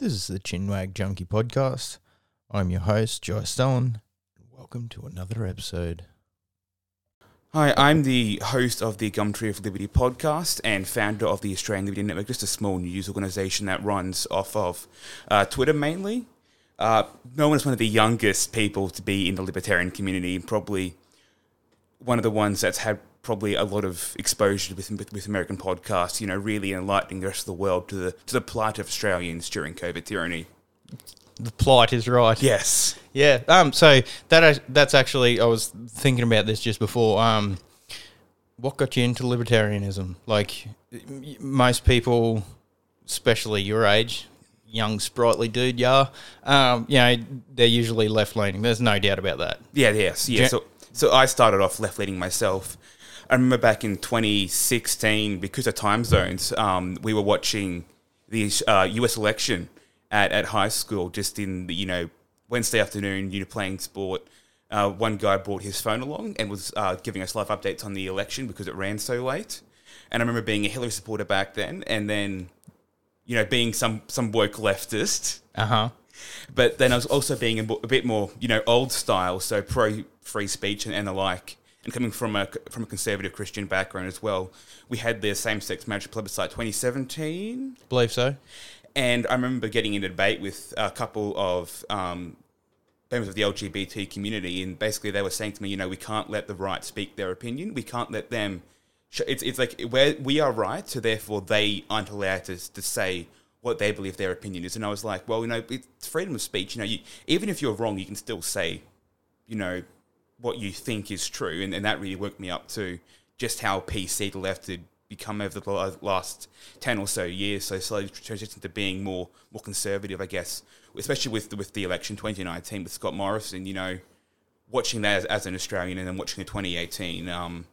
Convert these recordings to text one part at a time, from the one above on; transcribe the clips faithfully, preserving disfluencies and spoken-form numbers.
This is the Chinwag Junkie Podcast. I'm your host, Joe Stellan. Welcome to another episode. Hi, I'm the host of the Gumtree of Liberty Podcast and founder of the Australian Liberty Network, just a small news organisation that runs off of uh, Twitter mainly. Uh, known as one of the youngest people to be in the libertarian community, and probably one of the ones that's had probably a lot of exposure with, with, with American podcasts, you know, really enlightening the rest of the world to the to the plight of Australians during COVID tyranny. The plight is right. Yes. Yeah. Um. So that that's actually, I was thinking about this just before. Um, what got you into libertarianism? Like most people, especially your age, young sprightly dude, yeah. Um. You know, they're usually left leaning. There's no doubt about that. Yeah. Yes. Yeah. Gen- so so I started off left leaning myself. I remember back in twenty sixteen, because of time zones, um, we were watching the uh, U S election. At, at high school, just in the, you know, Wednesday afternoon, you know, playing sport. Uh, one guy brought his phone along and was uh, giving us live updates on the election because it ran so late. And I remember being a Hillary supporter back then, and then, you know, being some, some woke leftist. Uh-huh. But then I was also being a, a bit more, you know, old style, so pro-free speech and, and the like. And coming from a, from a conservative Christian background as well, we had the same-sex marriage plebiscite twenty seventeen. I believe so. And I remember getting in a debate with a couple of um, members of the L G B T community, and basically they were saying to me, you know, we can't let the right speak their opinion. We can't let them... Sh- it's it's like, we're, we are right, so therefore they aren't allowed to, to say what they believe their opinion is. And I was like, well, you know, it's freedom of speech. You know, you, even if you're wrong, you can still say, you know, what you think is true. And, and that really woke me up to just how P C the left did become over the last ten or so years, so slowly transitioned to being more more conservative, I guess, especially with the, with the election twenty nineteen with Scott Morrison, you know, watching that as, as an Australian, and then watching the twenty eighteen um,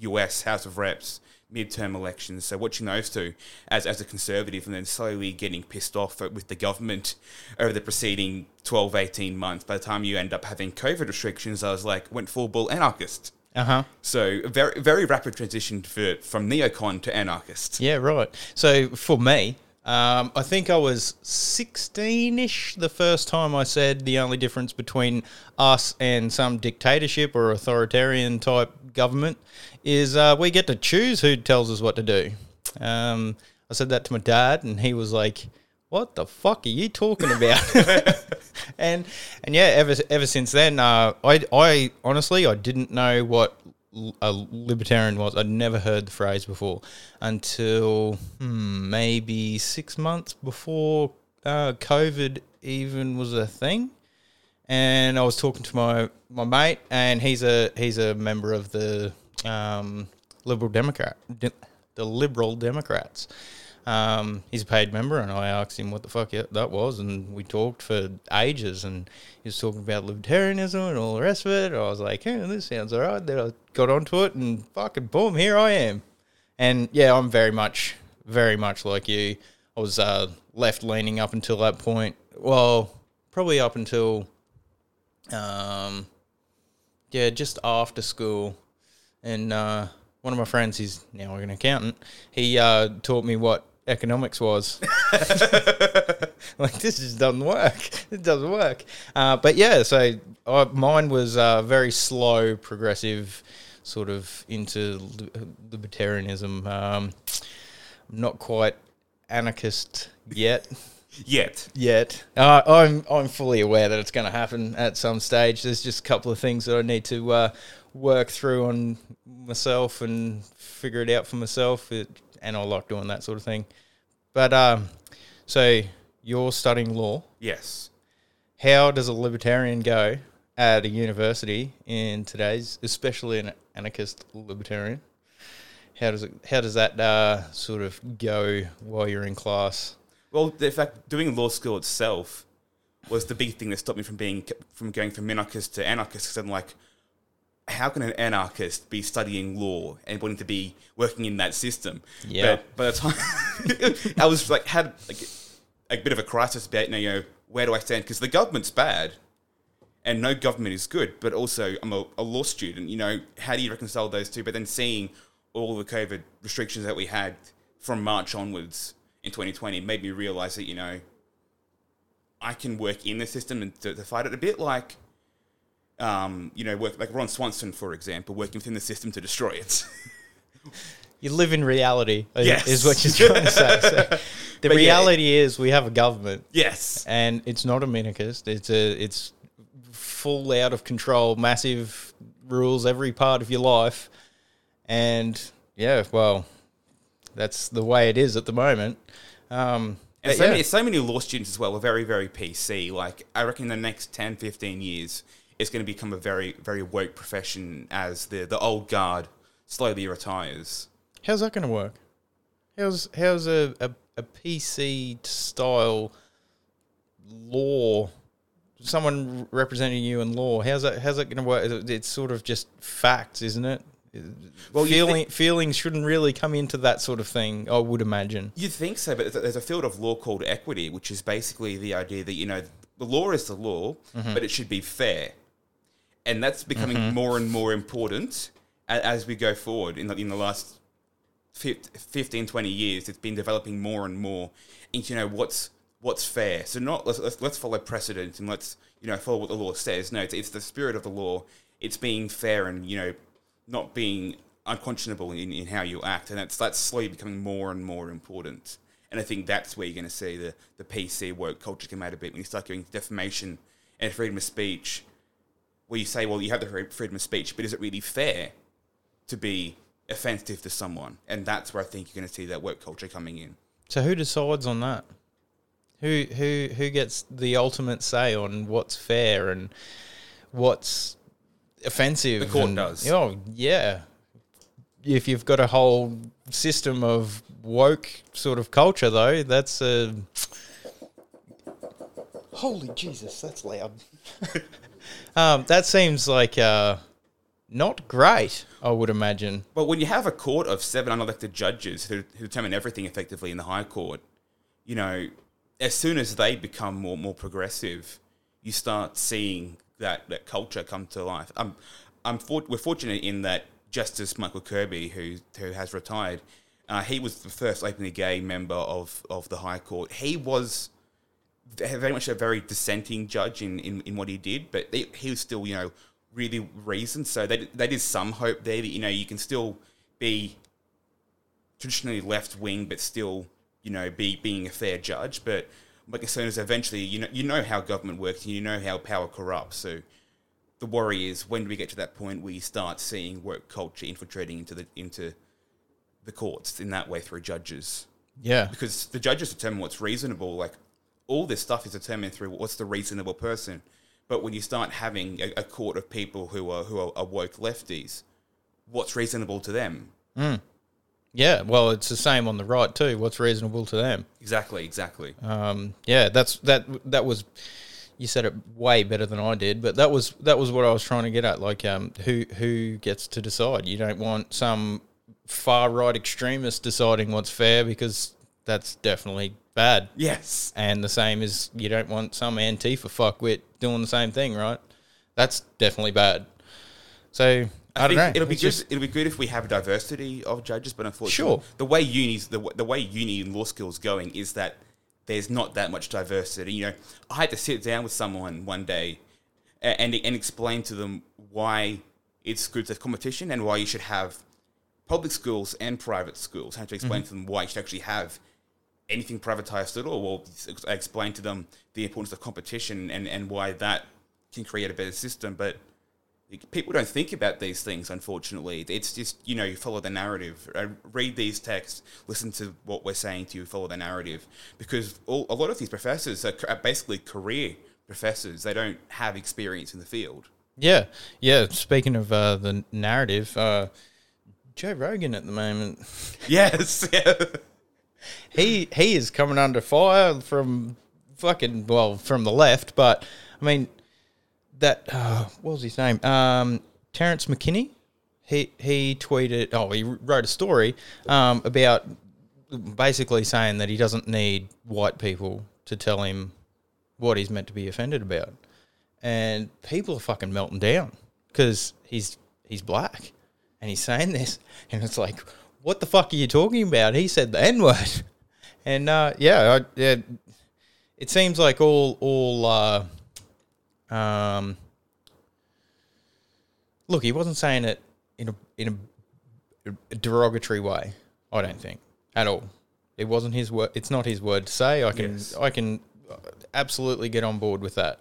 U S House of Reps midterm elections, so watching those two as, as a conservative, and then slowly getting pissed off with the government over the preceding twelve, eighteen months. By the time you end up having COVID restrictions, I was like, went full ball anarchist. Uh-huh. So very very rapid transition for, from neocon to anarchist. Yeah, right. So for me, um, I think I was sixteen-ish the first time I said the only difference between us and some dictatorship or authoritarian type government is uh, we get to choose who tells us what to do. Um, I said that to my dad, and he was like, what the fuck are you talking about? And and yeah, ever ever since then, uh, I I honestly I didn't know what a libertarian was. I'd never heard the phrase before until hmm, maybe six months before uh, COVID even was a thing. And I was talking to my, my mate, and he's a he's a member of the um, Liberal Democrat, the Liberal Democrats. Um, he's a paid member, and I asked him what the fuck that was, and we talked for ages, and he was talking about libertarianism and all the rest of it. I was like, hey, this sounds all right. Then I got onto it, and fucking boom, here I am. And yeah, I'm very much, very much like you. I was uh, left-leaning up until that point. Well, probably up until, um, yeah, just after school, and uh, one of my friends, he's now an accountant, he uh, taught me what economics was. Like, this just doesn't work. It doesn't work. Uh, but yeah, so I, mine was uh, very slow, progressive, sort of into li- libertarianism. Um, not quite anarchist yet. Yet, yet. Uh, I'm I'm fully aware that it's going to happen at some stage. There's just a couple of things that I need to uh, work through on myself and figure it out for myself. It, and I like doing that sort of thing. But um, so you're studying law. Yes. How does a libertarian go at a university in today's, especially an anarchist libertarian? How does it? How does that uh, sort of go while you're in class? Well, in fact, doing law school itself was the big thing that stopped me from being from going from minarchist to anarchist, because I'm like, how can an anarchist be studying law and wanting to be working in that system? Yeah. But by the time I was like, had like a bit of a crisis about, you know, where do I stand? Because the government's bad, and no government is good. But also, I'm a, a law student. You know, how do you reconcile those two? But then seeing all the COVID restrictions that we had from March onwards in twenty twenty made me realize that, you know, I can work in the system and to, to fight it. A bit like, um, you know, work like Ron Swanson, for example, working within the system to destroy it. You live in reality, yes. is what you're trying to say. So the but reality yeah. is we have a government. Yes. And it's not a minarchist. It's a it's full out of control, massive rules every part of your life. And, yeah, well, that's the way it is at the moment. Um, and so, yeah. many, so many law students as well are very, very P C. Like, I reckon the next ten, fifteen years, it's going to become a very, very woke profession as the, the old guard slowly retires. How's that going to work? How's how's a, a, a P C-style law, someone representing you in law, how's that, how's that going to work? It's sort of just facts, isn't it? Well, Feeling, think, feelings shouldn't really come into that sort of thing, I would imagine. You'd think so, but there's a field of law called equity, which is basically the idea that, you know, the law is the law, mm-hmm. but it should be fair. And that's becoming mm-hmm. more and more important as we go forward. In the, in the last fifteen, twenty years, it's been developing more and more into, you know, what's what's fair. So not let's, let's, let's follow precedent and let's, you know, follow what the law says. No, it's, it's the spirit of the law. It's being fair and, you know, not being unconscionable in, in how you act. And that's, that's slowly becoming more and more important. And I think that's where you're going to see the, the P C woke culture come out a bit when you start going defamation and freedom of speech, where you say, well, you have the freedom of speech, but is it really fair to be offensive to someone? And that's where I think you're going to see that woke culture coming in. So who decides on that? Who who who gets the ultimate say on what's fair and what's offensive? The court and, does. Oh, yeah. If you've got a whole system of woke sort of culture, though, that's a... Holy Jesus, that's loud. um, that seems like... Uh, Not great, I would imagine. But when you have a court of seven unelected judges who, who determine everything effectively in the High Court, you know, as soon as they become more more progressive, you start seeing that, that culture come to life. Um, I'm for, we're fortunate in that Justice Michael Kirby, who who has retired, uh, he was the first openly gay member of, of the High Court. He was very much a very dissenting judge in, in, in what he did, but he, he was still, you know, really reason. So that that is some hope there that, you know, you can still be traditionally left wing, but still, you know, be being a fair judge. But my concern is eventually, you know, you know how government works and you know how power corrupts. So the worry is, when do we get to that point where you start seeing work culture infiltrating into the into the courts in that way through judges? Yeah. Because the judges determine what's reasonable. Like, all this stuff is determined through what's the reasonable person. But when you start having a, a court of people who are who are woke lefties, what's reasonable to them? Mm. Yeah, well, it's the same on the right too. What's reasonable to them? Exactly, exactly. Um, yeah, that's that. That was, you said it way better than I did. But that was that was what I was trying to get at. Like, um, who who gets to decide? You don't want some far right extremist deciding what's fair, because that's definitely bad. Yes. And the same is, you don't want some Antifa fuckwit doing the same thing, right? That's definitely bad. So, I, I don't know. It'll be, good, just... it'll be good if we have a diversity of judges, but unfortunately, sure. the way unis, the, the way uni and law school is going is that there's not that much diversity. You know, I had to sit down with someone one day and, and explain to them why it's good to have competition and why you should have public schools and private schools. I had to explain mm-hmm. to them why you should actually have anything privatized at all. Well, I explained to them the importance of competition and, and why that can create a better system. But people don't think about these things, unfortunately. It's just, you know, you follow the narrative. Read these texts, listen to what we're saying to you, follow the narrative. Because all, a lot of these professors are, are basically career professors. They don't have experience in the field. Yeah, yeah. Speaking of uh, the narrative, uh, Joe Rogan at the moment. Yes, yeah. He he is coming under fire from fucking, well, from the left, but, I mean, that, uh, what was his name? Um, Terrence McKinney? He he tweeted, oh, he wrote a story um, about basically saying that he doesn't need white people to tell him what he's meant to be offended about. And people are fucking melting down because he's, he's black and he's saying this, and it's like... what the fuck are you talking about? He said the N-word. And, uh, yeah, I, yeah, it seems like all all uh, um, look, he wasn't saying it in a in a, a derogatory way. I don't think at all. It wasn't his word. It's not his word to say. I can yes. I can absolutely get on board with that.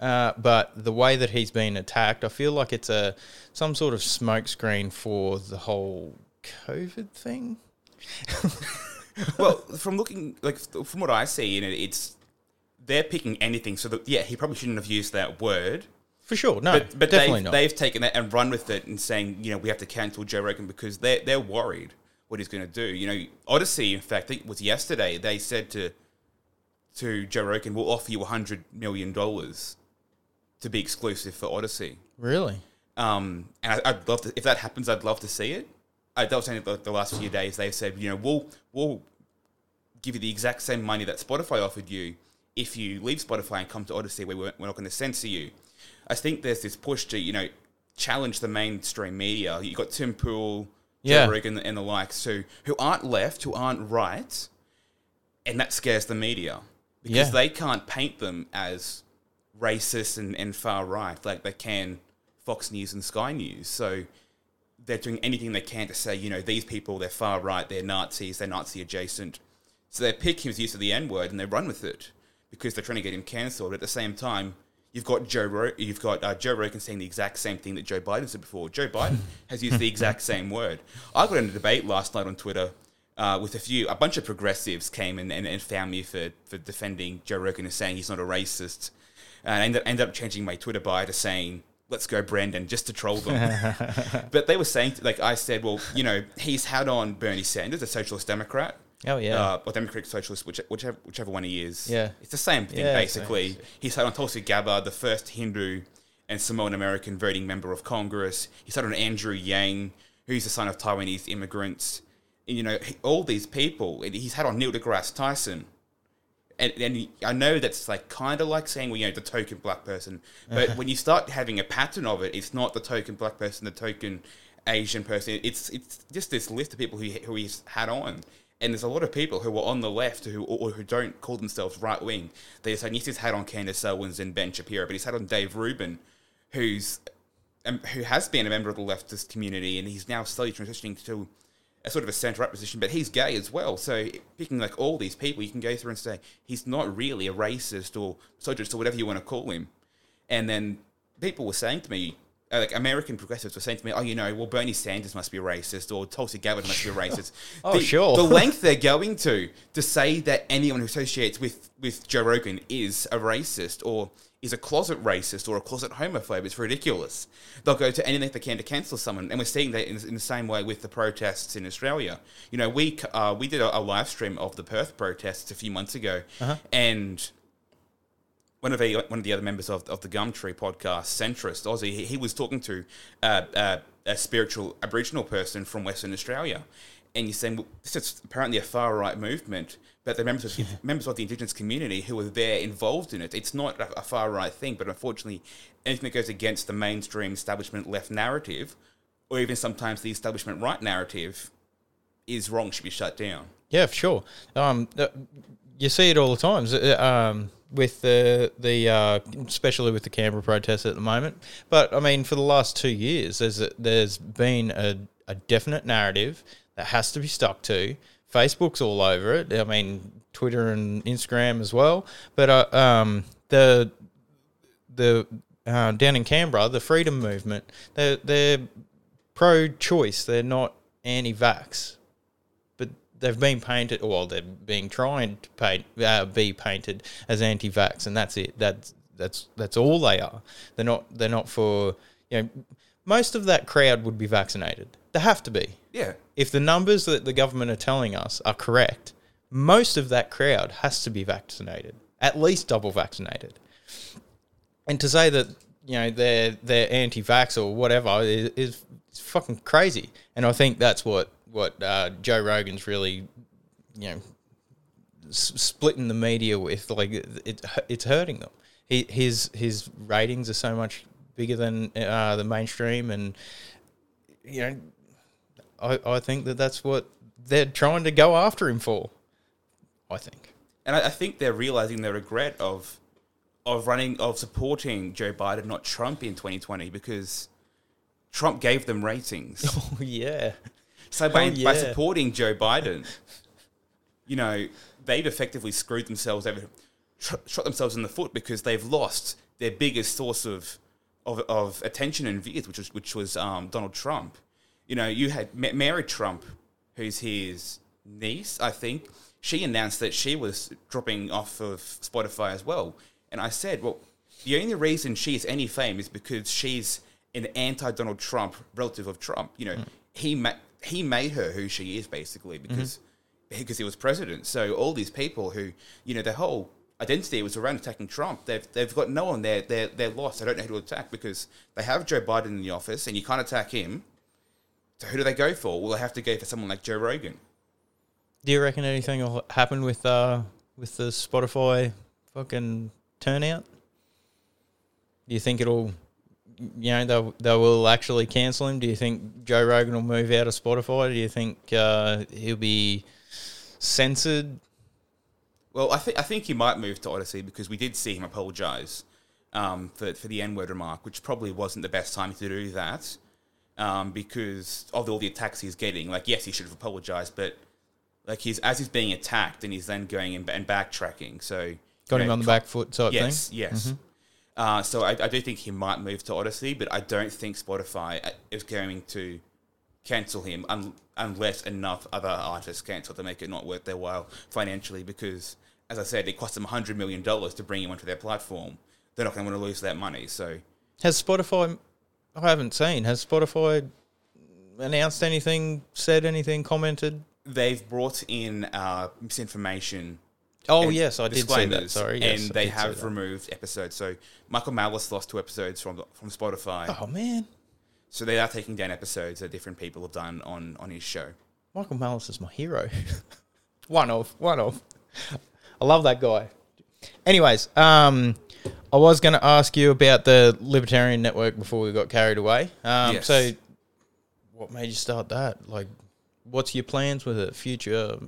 Uh, but the way that he's been attacked, I feel like it's a some sort of smokescreen for the whole COVID thing. Well, from looking like from what I see in it, it's they're picking anything. So that, yeah, he probably shouldn't have used that word for sure. No, but, but definitely they've, not. They've taken that and run with it and saying, you know, we have to cancel Joe Rogan because they're they're worried what he's going to do. You know, Odyssey, in fact, I think it was yesterday, they said to to Joe Rogan, we'll offer you a hundred million dollars to be exclusive for Odyssey. Really? Um, and I, I'd love to, if that happens, I'd love to see it. I was saying the last few days they've said, you know, we'll we'll give you the exact same money that Spotify offered you if you leave Spotify and come to Odyssey. We weren't, we're not going to censor you. I think there's this push to, you know, challenge the mainstream media. You've got Tim Pool, yeah. Joe Rogan and the likes who, who aren't left, who aren't right, and that scares the media because yeah. they can't paint them as racist and, and far right like they can Fox News and Sky News. So they're doing anything they can to say, you know, these people, they're far right, they're Nazis, they're Nazi adjacent. So they pick his use of the N-word and they run with it because they're trying to get him cancelled. At the same time, you've got Joe Ro- you've got uh, Joe Rogan saying the exact same thing that Joe Biden said before. Joe Biden has used the exact same word. I got in a debate last night on Twitter uh, with a few, a bunch of progressives came and, and, and found me for, for defending Joe Rogan and saying he's not a racist. And I ended, ended up changing my Twitter bio to saying, let's go, Brandon, just to troll them. But they were saying, like I said, well, you know, he's had on Bernie Sanders, a socialist Democrat. Oh, yeah. Uh, or Democratic Socialist, whichever, whichever, whichever one he is. Yeah. It's the same thing, yeah, basically. Same. He's had on Tulsi Gabbard, the first Hindu and Samoan-American voting member of Congress. He's had on Andrew Yang, who's the son of Taiwanese immigrants. And, you know, he, all these people. And he's had on Neil deGrasse Tyson. And, and I know that's like kind of like saying, well, you know, the token black person. But when you start having a pattern of it, it's not the token black person, the token Asian person. It's it's just this list of people who who he's had on. And there's a lot of people who are on the left who or, or who don't call themselves right wing. They're saying, yes, he's had on Candace Owens and Ben Shapiro, but he's had on Dave Rubin, who's um, who has been a member of the leftist community, and he's now slowly transitioning to a sort of a centre-right position, but he's gay as well. So picking like all these people, you can go through and say, he's not really a racist or socialist or whatever you want to call him. And then people were saying to me, like American progressives were saying to me, oh, you know, well, Bernie Sanders must be racist or Tulsi Gabbard must be racist. oh, the, sure. The length they're going to, to say that anyone who associates with, with Joe Rogan is a racist or is a closet racist or a closet homophobe, it's ridiculous. They'll go to any length they can to cancel someone. And we're seeing that in, in the same way with the protests in Australia. You know, we uh, we did a, a live stream of the Perth protests a few months ago. Uh-huh. And one of the, one of the other members of, of the Gumtree podcast, centrist Aussie, he, he was talking to uh, uh, a spiritual Aboriginal person from Western Australia. And you're saying, well, this is apparently a far-right movement, but the members of, yeah. members of the Indigenous community who are there involved in it, it's not a, a far-right thing, but unfortunately, anything that goes against the mainstream establishment left narrative, or even sometimes the establishment right narrative, is wrong, should be shut down. Yeah, for sure. Um, you see it all the time, um, with the, the uh, especially with the Canberra protests at the moment. But, I mean, for the last two years, there's, a, there's been a, a definite narrative that has to be stuck to. Facebook's all over it. I mean, Twitter and Instagram as well. But uh, um, the the uh, down in Canberra, the freedom movement, they're, they're pro-choice. They're not anti-vax. But they've been painted, well, they're being trying to paint, uh, be painted as anti-vax, and that's it. That's that's that's all they are. They're not. They're not for, you know, most of that crowd would be vaccinated. They have to be. Yeah. If the numbers that the government are telling us are correct, most of that crowd has to be vaccinated, at least double vaccinated. And to say that, you know, they're they're anti-vax or whatever is, is fucking crazy. And I think that's what what uh, Joe Rogan's really, you know, s- splitting the media with. Like it, it's hurting them. He, his his ratings are so much bigger than uh, the mainstream, and you know. I, I think that that's what they're trying to go after him for, I think. And I, I think they're realizing the regret of of running of supporting Joe Biden, not Trump, in twenty twenty, because Trump gave them ratings. Oh yeah. So by, oh, yeah. by supporting Joe Biden, you know, they've effectively screwed themselves over, tr- shot themselves in the foot, because they've lost their biggest source of of, of attention and views, which was which was um, Donald Trump. You know, you had M- Mary Trump, who's his niece, I think. She announced that she was dropping off of Spotify as well. And I said, well, the only reason she has any fame is because she's an anti-Donald Trump relative of Trump. You know, mm. he ma- he made her who she is, basically, because mm-hmm. because he was president. So all these people who, you know, their whole identity was around attacking Trump. They've they've got no one there. They're, they're lost. They don't know who to attack, because they have Joe Biden in the office and you can't attack him. So who do they go for? Well, they have to go for someone like Joe Rogan. Do you reckon anything will happen with uh with the Spotify fucking turnout? Do you think it'll, you know, they they will actually cancel him? Do you think Joe Rogan will move out of Spotify? Do you think uh, he'll be censored? Well, I think I think he might move to Odyssey, because we did see him apologise um for for the N-word remark, which probably wasn't the best time to do that, um because of all the attacks he's getting. Like, yes, he should have apologised, but. Like, he's as he's being attacked, and he's then going and, and backtracking. So got him know, on the back foot type yes, thing? Yes, yes. Mm-hmm. Uh, so I, I do think he might move to Odyssey, but I don't think Spotify is going to cancel him un- unless enough other artists cancel to make it not worth their while financially, because, as I said, it costs them one hundred million dollars to bring him onto their platform. They're not going to want to lose that money. So has Spotify... I haven't seen. Has Spotify announced anything, said anything, commented? They've brought in uh, misinformation. Oh, yes, I did say that. Sorry, yes, and they have removed episodes. So Michael Malice lost two episodes from from Spotify. Oh, man. So they are taking down episodes that different people have done on, on his show. Michael Malice is my hero. One of, one of. I love that guy. Anyways, um, I was going to ask you about the Libertarian Network before we got carried away. Um, yes. So what made you start that? Like... What's your plans with it? Future?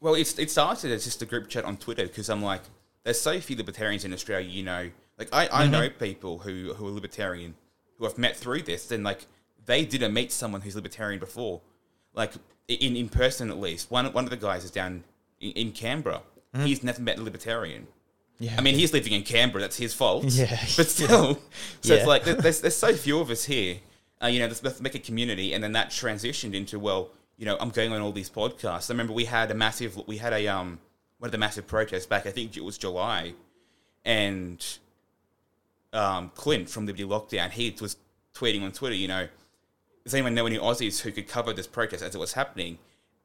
Well, it's it started as just a group chat on Twitter, because I'm like, there's so few libertarians in Australia, you know. Like, I, I mm-hmm. know people who, who are libertarian who I've met through this, and, like, they didn't meet someone who's libertarian before. Like, in, in person, at least. One one of the guys is down in, in Canberra. Mm-hmm. He's never met a libertarian. Yeah. I mean, he's living in Canberra. That's his fault. Yeah. But still. Yeah. So yeah. It's like, there's, there's so few of us here. Uh, you know, let's, let's make a community. And then that transitioned into, well... You know, I'm going on all these podcasts. I remember we had a massive, we had a, um, one of the massive protests back, I think it was July, and um, Clint from Liberty Lockdown, he was tweeting on Twitter, you know, does anyone know any Aussies who could cover this protest as it was happening?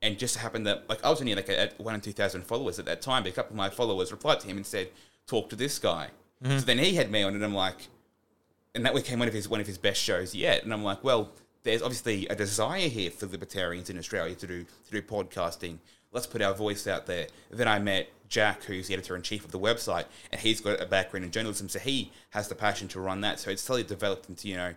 And just happened that, like, I was only like at one in two thousand followers at that time, but a couple of my followers replied to him and said, talk to this guy. Mm-hmm. So then he had me on, and I'm like, and that became one of his, one of his best shows yet. And I'm like, well... There's obviously a desire here for libertarians in Australia to do to do podcasting. Let's put our voice out there. Then I met Jack, who's the editor-in-chief of the website, and he's got a background in journalism, so he has the passion to run that. So it's slowly developed into, you know,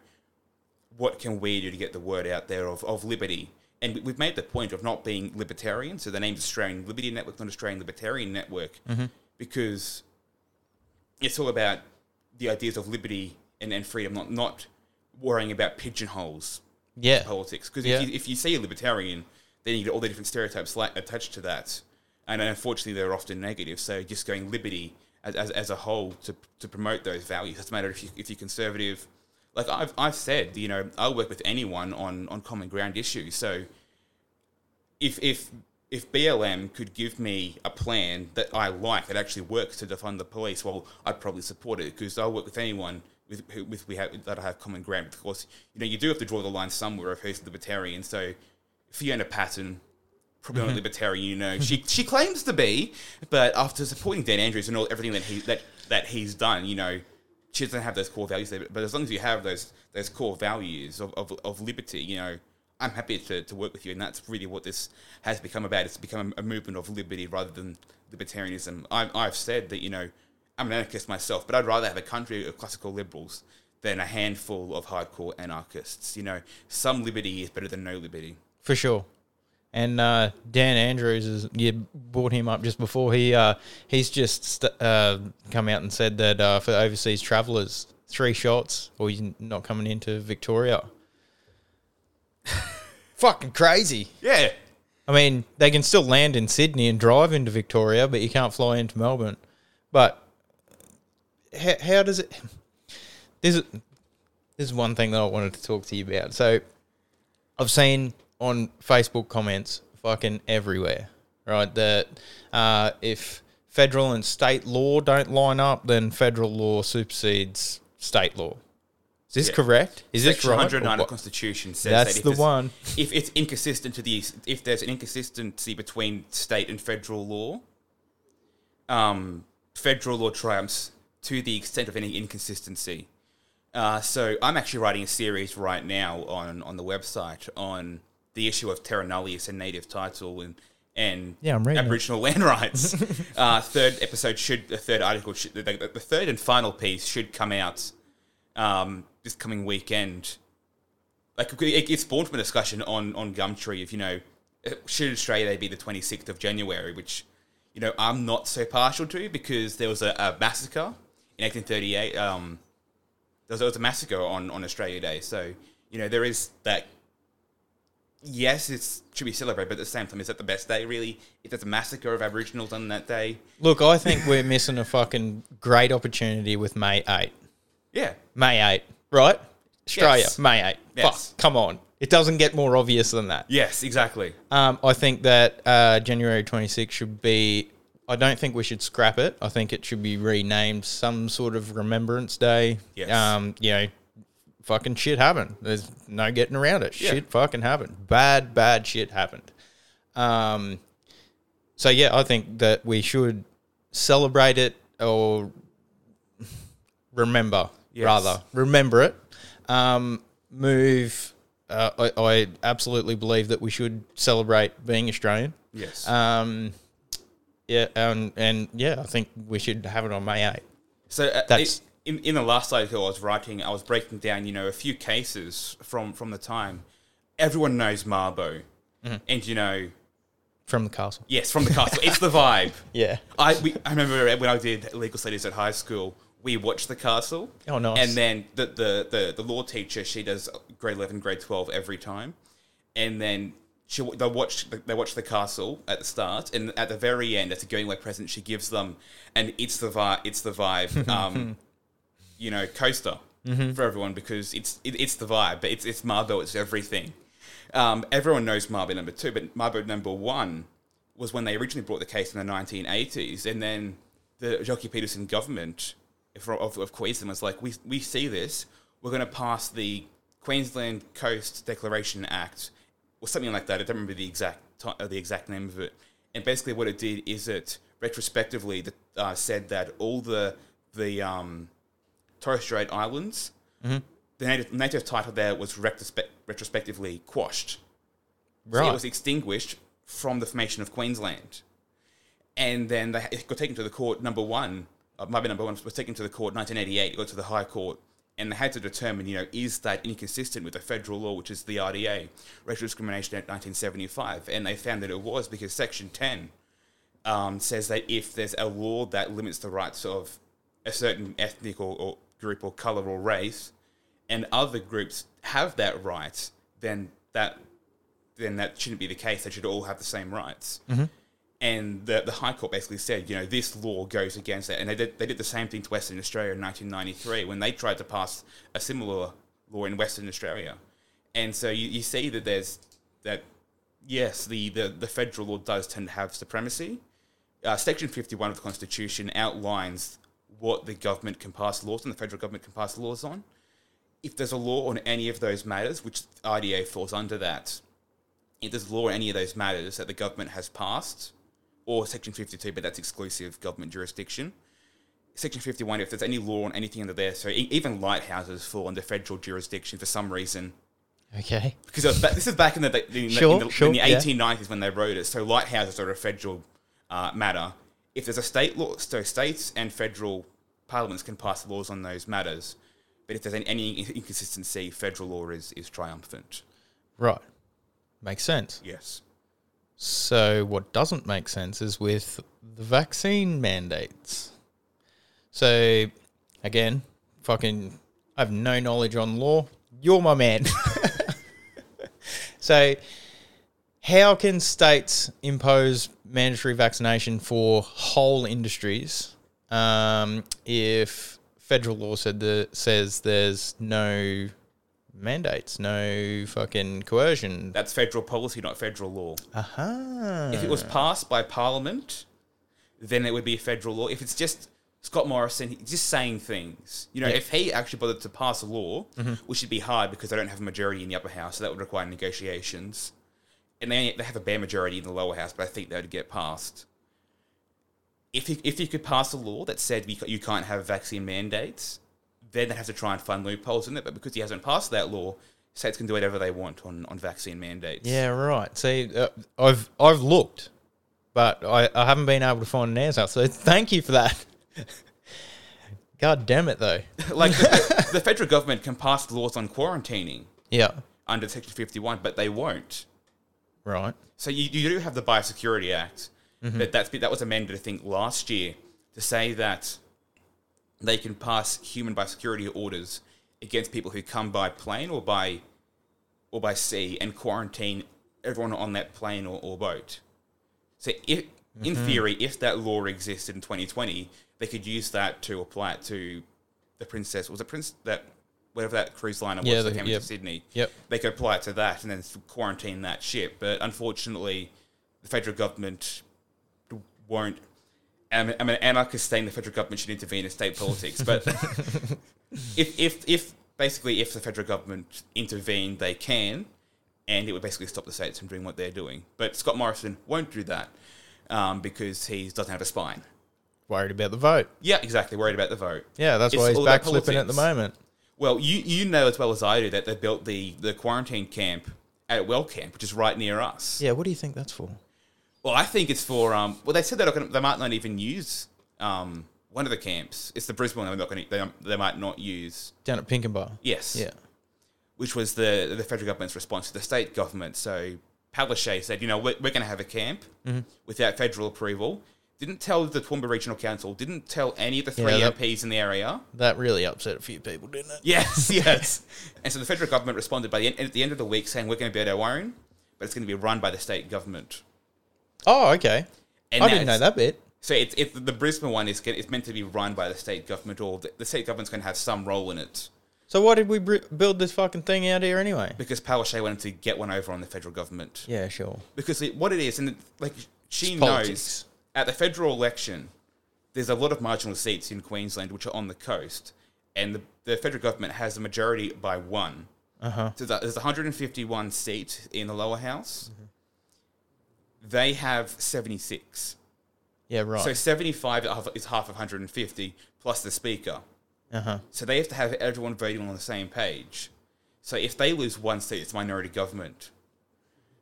what can we do to get the word out there of, of liberty? And we've made the point of not being libertarian, so the name's Australian Liberty Network, not Australian Libertarian Network, mm-hmm. because it's all about the ideas of liberty and, and freedom, not, not worrying about pigeonholes. Yeah, politics. Because yeah. if, you, if you say you're libertarian, then you get all the different stereotypes like, attached to that, and unfortunately they're often negative. So just going liberty as as, as a whole to to promote those values. Doesn't matter if you if you're conservative. Like I've I've said, you know, I'll work with anyone on, on common ground issues. So if if if B L M could give me a plan that I like that actually works to defund the police, well, I'd probably support it because I'll work with anyone. With, with we have that I have common ground. Of course, you know you do have to draw the line somewhere of who's libertarian. So Fiona Patton, probably mm-hmm. not libertarian. You know, she she claims to be, but after supporting Dan Andrews and all everything that he that, that he's done, you know, she doesn't have those core values there. But, but as long as you have those those core values of, of, of liberty, you know, I'm happy to, to work with you. And that's really what this has become about. It's become a, a movement of liberty rather than libertarianism. I've I've said that you know. I'm an anarchist myself, but I'd rather have a country of classical liberals than a handful of hardcore anarchists. You know, some liberty is better than no liberty. For sure. And uh, Dan Andrews, is, you brought him up just before, he uh, he's just st- uh, come out and said that uh, for overseas travellers, three shots or you're not coming into Victoria. Fucking crazy. Yeah. I mean, they can still land in Sydney and drive into Victoria, but you can't fly into Melbourne. But how, how does it... There's, there's one thing that I wanted to talk to you about. So I've seen... on Facebook comments fucking everywhere, right, that uh, if federal and state law don't line up, then federal law supersedes state law. Is this yeah. correct? Is Section this right? one oh nine of the Constitution says that's that if the one. If it's inconsistent to the, if there's an inconsistency between state and federal law, um, federal law triumphs to the extent of any inconsistency. Uh, so I'm actually writing a series right now on, on the website on... the issue of terra nullius and native title and and yeah, Aboriginal land rights. uh, third episode should the third article should, the, the third and final piece should come out um, this coming weekend. Like it, it's born from a discussion on on Gumtree of you know should Australia Day be the twenty-sixth of January, which you know I'm not so partial to because there was a, a massacre in eighteen thirty-eight. Um, there was, there was a massacre on on Australia Day, so you know there is that. Yes, it should be celebrated, but at the same time, is that the best day, really? If there's a massacre of Aboriginals on that day... Look, I think we're missing a fucking great opportunity with May eighth. Yeah. May eighth, right? Australia, yes. May eighth. Yes. Fuck, come on. It doesn't get more obvious than that. Yes, exactly. Um, I think that uh, January twenty-sixth should be... I don't think we should scrap it. I think it should be renamed some sort of Remembrance Day. Yes. Um, you know... Fucking shit happened. There's no getting around it. Yeah. Shit fucking happened. Bad, bad shit happened. Um, so, yeah, I think that we should celebrate it or remember, yes. rather. Remember it. Um, move. Uh, I, I absolutely believe that we should celebrate being Australian. Yes. Um, yeah, and, and, yeah, I think we should have it on May eighth. So, uh, that's... It- In, in the last article I was writing, I was breaking down, you know, a few cases from, from the time. Everyone knows Mabo. Mm-hmm. And, you know... From the castle. Yes, from the castle. It's the vibe. Yeah. I we, I remember when I did legal studies at high school, we watched The Castle. Oh, nice. And then the, the, the, the law teacher, she does grade eleven, grade twelve every time. And then she they watch, they watch The Castle at the start. And at the very end, as a going away present, she gives them an It's the Vibe, it's the vibe um you know, coaster mm-hmm. for everyone because it's it, it's the vibe, but it's it's Mabo, it's everything. Um, everyone knows Mabo number two, but Mabo number one was when they originally brought the case in the nineteen eighties, and then the Jockey Peterson government of, of Queensland was like, we we see this, we're going to pass the Queensland Coast Declaration Act or something like that. I don't remember the exact to- the exact name of it. And basically, what it did is it retrospectively uh, said that all the the um, Torres Strait Islands, mm-hmm. the native, native title there was retrospe- retrospectively quashed. Right. So it was extinguished from the formation of Queensland. And then they it got taken to the court, number one, uh, maybe number one, was taken to the court in nineteen eighty-eight, it got to the High Court, and they had to determine, you know, is that inconsistent with the federal law, which is the R D A, Racial Discrimination Act nineteen seventy-five. And they found that it was because Section ten um, says that if there's a law that limits the rights of a certain ethnic or, or group or colour or race, and other groups have that right, then that then that shouldn't be the case. They should all have the same rights. Mm-hmm. And the, the High Court basically said, you know, this law goes against that. And they did, they did the same thing to Western Australia in nineteen ninety-three when they tried to pass a similar law in Western Australia. And so you, you see that there's that, yes, the, the, the federal law does tend to have supremacy. Uh, Section fifty-one of the Constitution outlines what the government can pass laws on, the federal government can pass laws on. If there's a law on any of those matters, which R D A falls under that, if there's a law on any of those matters that the government has passed, or Section fifty-two, but that's exclusive government jurisdiction, Section fifty-one, if there's any law on anything under there, so e- even lighthouses fall under federal jurisdiction for some reason. Okay. Because it was ba- this is back in the, in the, sure, in the, sure, in the eighteen nineties yeah. when they wrote it, so lighthouses are a federal uh, matter. If there's a state law, so states and federal parliaments can pass laws on those matters. But if there's any inconsistency, federal law is, is triumphant. Right. Makes sense. Yes. So what doesn't make sense is with the vaccine mandates. So, again, fucking, I have no knowledge on law. You're my man. So, how can states impose mandatory vaccination for whole industries um, if federal law said the, says there's no mandates, no fucking coercion? That's federal policy, not federal law. Aha. Uh-huh. If it was passed by Parliament, then it would be a federal law. If it's just Scott Morrison, he's just saying things. You know, yeah. If he actually bothered to pass a law, mm-hmm. which would be hard because they don't have a majority in the upper house, so that would require negotiations. And they they have a bare majority in the lower house, but I think they would get passed. If he, if he could pass a law that said we, you can't have vaccine mandates, then they have to try and find loopholes in it. But because he hasn't passed that law, states can do whatever they want on, on vaccine mandates. Yeah, right. See, uh, I've I've looked, but I, I haven't been able to find an answer. So thank you for that. God damn it, though. Like, the, the federal government can pass laws on quarantining. Yeah. Under Section fifty-one, but they won't. Right. So you, you do have the Biosecurity Act, mm-hmm. but that's, that was amended, I think, last year to say that they can pass human biosecurity orders against people who come by plane or by or by sea and quarantine everyone on that plane or, or boat. So if, mm-hmm. in theory, if that law existed in twenty twenty... they could use that to apply it to the Princess. Was it Prince that whatever that cruise liner was yeah, that came yep. to Sydney? Yep. They could apply it to that and then quarantine that ship. But unfortunately, the federal government won't. I'm, I'm an anarchist saying the federal government should intervene in state politics, but if if if basically if the federal government intervened, they can, and it would basically stop the states from doing what they're doing. But Scott Morrison won't do that um, because he doesn't have a spine. Worried about the vote. Yeah, exactly. Worried about the vote. Yeah, that's it's why he's backflipping at the moment. Well, you you know as well as I do that they built the, the quarantine camp at Well Camp, which is right near us. Yeah, what do you think that's for? Well, I think it's for... Um, well, they said they're not gonna, they might not even use um, one of the camps. It's the Brisbane one they're not gonna, they, they might not use. Down at Pinkenba. Yes. Yeah. Which was the, the federal government's response to the state government. So Palaszczuk said, you know, we're, we're going to have a camp mm-hmm. without federal approval. Didn't tell the Toowoomba Regional Council, didn't tell any of the three yeah, that, M Ps in the area. That really upset a few people, didn't it? Yes, yes. And so the federal government responded by the end, at the end of the week saying we're going to build our own, but it's going to be run by the state government. Oh, okay. And I didn't know that bit. So it's, it's the Brisbane one is it's meant to be run by the state government, or the, the state government's going to have some role in it. So why did we br- build this fucking thing out here anyway? Because Palaszczuk wanted to get one over on the federal government. Yeah, sure. Because it, what it is, and it, like she it's knows... politics. At the federal election, there's a lot of marginal seats in Queensland which are on the coast, and the, the federal government has a majority by one. Uh-huh. So there's one hundred fifty-one seats in the lower house. Mm-hmm. They have seventy-six. Yeah, right. So seventy-five is half of one hundred fifty, plus the speaker. Uh-huh. So they have to have everyone voting on the same page. So if they lose one seat, it's minority government.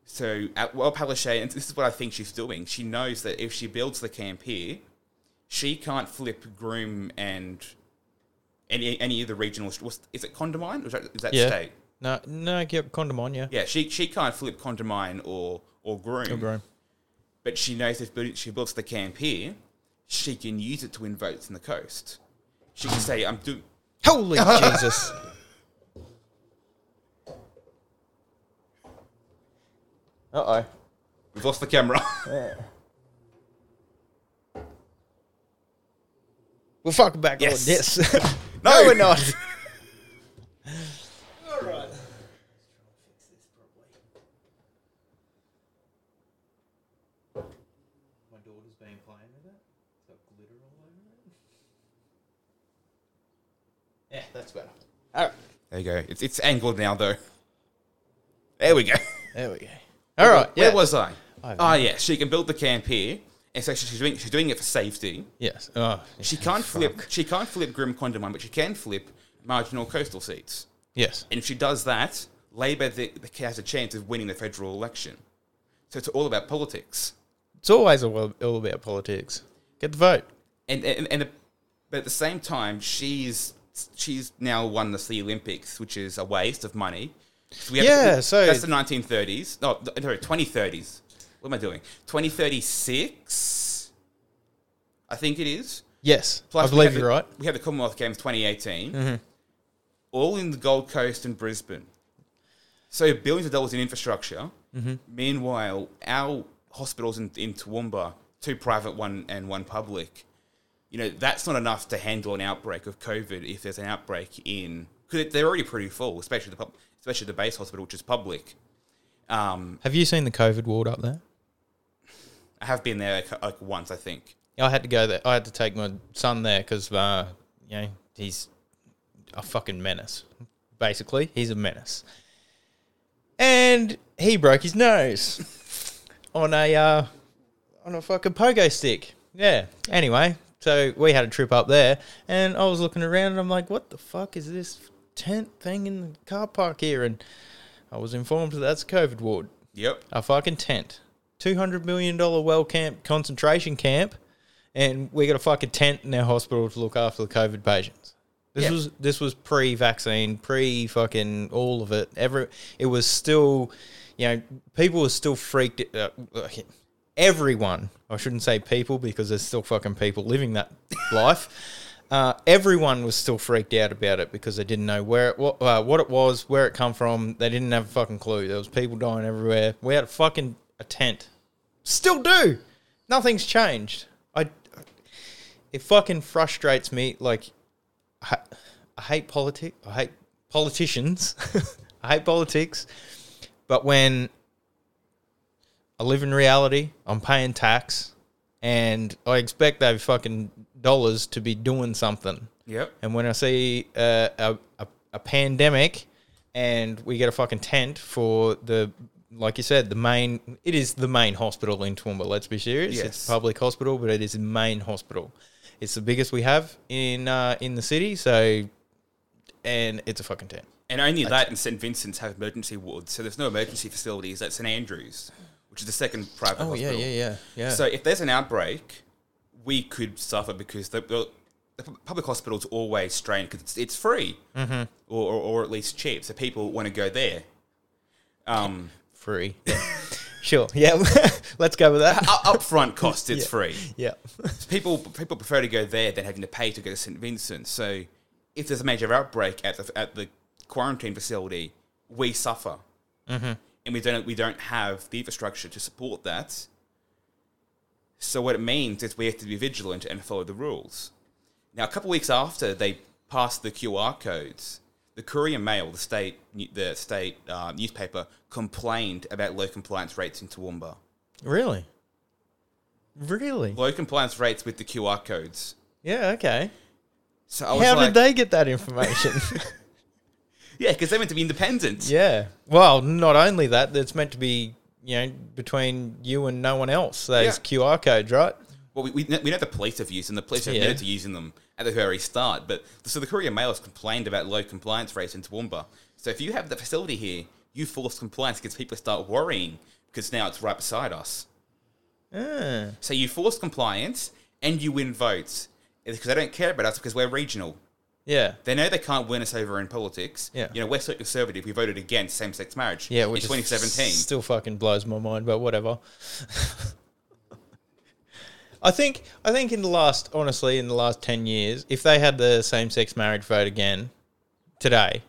So, at, well, Palaszczuk, and this is what I think she's doing. She knows that if she builds the camp here, she can't flip Groom and any any of the regional. Was, is it Condamine? Or is that, is that yeah. state? No, no, yeah, Condamine. Yeah, yeah. She she can't flip Condamine or or Groom. Or Groom. But she knows if she builds the camp here, she can use it to win votes in the coast. She can say, "I'm doing." Holy Jesus. Uh-oh. We've lost the camera. Yeah. We're fucking back yes. on this. No, no, we're not. All right. My daughter's been playing with it. It's got glitter all over it. Yeah, that's better. All right. There you go. It's, it's angled now, though. There we go. There we go. All right. Where yeah. was I? Oh, oh yeah. She can build the camp here, and so she's doing she's doing it for safety. Yes. Oh, she can't fuck. flip. She can't flip Grim Condamine, but she can flip marginal coastal seats. Yes. And if she does that, Labor the, the, has a chance of winning the federal election. So it's all about politics. It's always all about politics. Get the vote. And and, and the, but at the same time, she's she's now won the Sea Olympics, which is a waste of money. So we have yeah, to, so... That's the nineteen thirties. No, no, twenty thirties. What am I doing? twenty thirty-six, I think it is. Yes, Plus I believe you're the, right. We had the Commonwealth Games twenty eighteen, mm-hmm. all in the Gold Coast and Brisbane. So billions of dollars in infrastructure. Mm-hmm. Meanwhile, our hospitals in, in Toowoomba, two private, one and one public, you know, that's not enough to handle an outbreak of COVID if there's an outbreak in... Because they're already pretty full, especially the pub, especially the base hospital, which is public. Um, have you seen the COVID ward up there? I have been there like, like once, I think. I had to go there. I had to take my son there because, uh, you know, he's a fucking menace. Basically, he's a menace. And he broke his nose on a uh, on a fucking pogo stick. Yeah. Anyway, so we had a trip up there, and I was looking around, and I'm like, what the fuck is this tent thing in the car park here? And I was informed that that's a COVID ward. Yep. A fucking tent. two hundred million dollars Well Camp concentration camp, and we got a fucking tent in our hospital to look after the COVID patients. This yep. was this was pre-vaccine, pre-fucking all of it. Every it was still, you know, people were still freaked. Uh, everyone, I shouldn't say people because there's still fucking people living that life. Uh, everyone was still freaked out about it because they didn't know where it, what, uh, what it was, where it come from. They didn't have a fucking clue. There was people dying everywhere. We had a fucking a tent. Still do. Nothing's changed. I. It fucking frustrates me, like. I hate politics. I hate politicians. I hate politics. But when I live in reality, I'm paying tax, and I expect those fucking dollars to be doing something. Yep. And when I see uh, a, a a pandemic, and we get a fucking tent for the, like you said, the main. It is the main hospital in Toowoomba. Let's be serious. Yes. It's a public hospital, but it is the main hospital. It's the biggest we have in uh, in the city, so and it's a fucking tent. And only that and Saint Vincent's have emergency wards, so there's no emergency facilities at Saint Andrews, which is the second private oh, hospital. Oh, yeah, yeah, yeah, yeah. So if there's an outbreak, we could suffer because the, the, the public hospital's always strained because it's, it's free mm-hmm. or, or or at least cheap, so people want to go there. Um, free. Yeah. Sure, yeah, let's go with that. Upfront cost, it's yeah. free. Yeah. So people people prefer to go there than having to pay to go to Saint Vincent. So if there's a major outbreak at the at the quarantine facility, we suffer. Mm-hmm. And we don't we don't have the infrastructure to support that. So what it means is we have to be vigilant and follow the rules. Now, a couple of weeks after they passed the Q R codes, the Courier-Mail, the state the state uh, newspaper, complained about low compliance rates in Toowoomba. Really? Really? Low compliance rates with the Q R codes. Yeah, okay. So I was How like, did they get that information? Yeah, because they're meant to be independent. Yeah. Well, not only that, it's meant to be, you know, between you and no one else, those yeah. Q R codes, right? Well, we, we, know, we know the police have used them. The police have yeah. admitted to using them at the very start. But so the Courier-Mail has complained about low compliance rates in Toowoomba. So if you have the facility here, you force compliance because people start worrying because now it's right beside us. Uh. So you force compliance and you win votes because they don't care about us because we're regional. Yeah. They know they can't win us over in politics. Yeah. You know, we're so conservative, we voted against same-sex marriage yeah, in twenty seventeen. Still fucking blows my mind, but whatever. I think I think in the last, honestly, in the last ten years, if they had the same-sex marriage vote again today,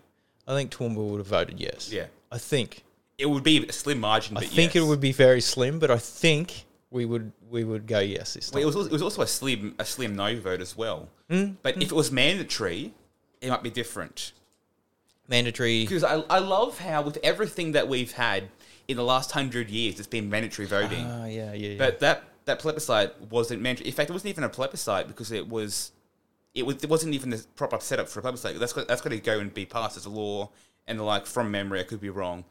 I think Toowoomba would have voted yes. Yeah. I think. It would be a slim margin, but I think yes. it would be very slim, but I think we would we would go yes this time. Well, it was also, it was also a slim a slim no vote as well. Mm. But mm. if it was mandatory, it might be different. Mandatory. Because I, I love how with everything that we've had in the last hundred years, it's been mandatory voting. Oh, uh, yeah, yeah, yeah. But that... That plebiscite wasn't mandatory. In fact, it wasn't even a plebiscite because it was, it was, it wasn't even the proper setup for a plebiscite. That's got, that's got to go and be passed as a law and the like. From memory, I could be wrong.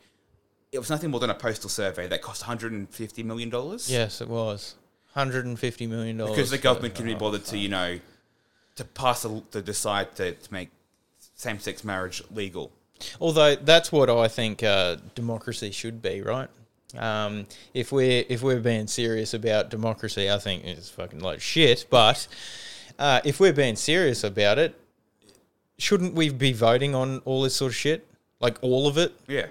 It was nothing more than a postal survey that cost one hundred fifty million dollars. Yes, it was one hundred fifty million dollars because the government can be bothered to, you know, to pass a, to decide to, to make same-sex marriage legal. Although that's what I think uh, democracy should be, right? Um, if we're if we're being serious about democracy, I think it's fucking like shit. But uh, if we're being serious about it, shouldn't we be voting on all this sort of shit, like all of it? Yeah.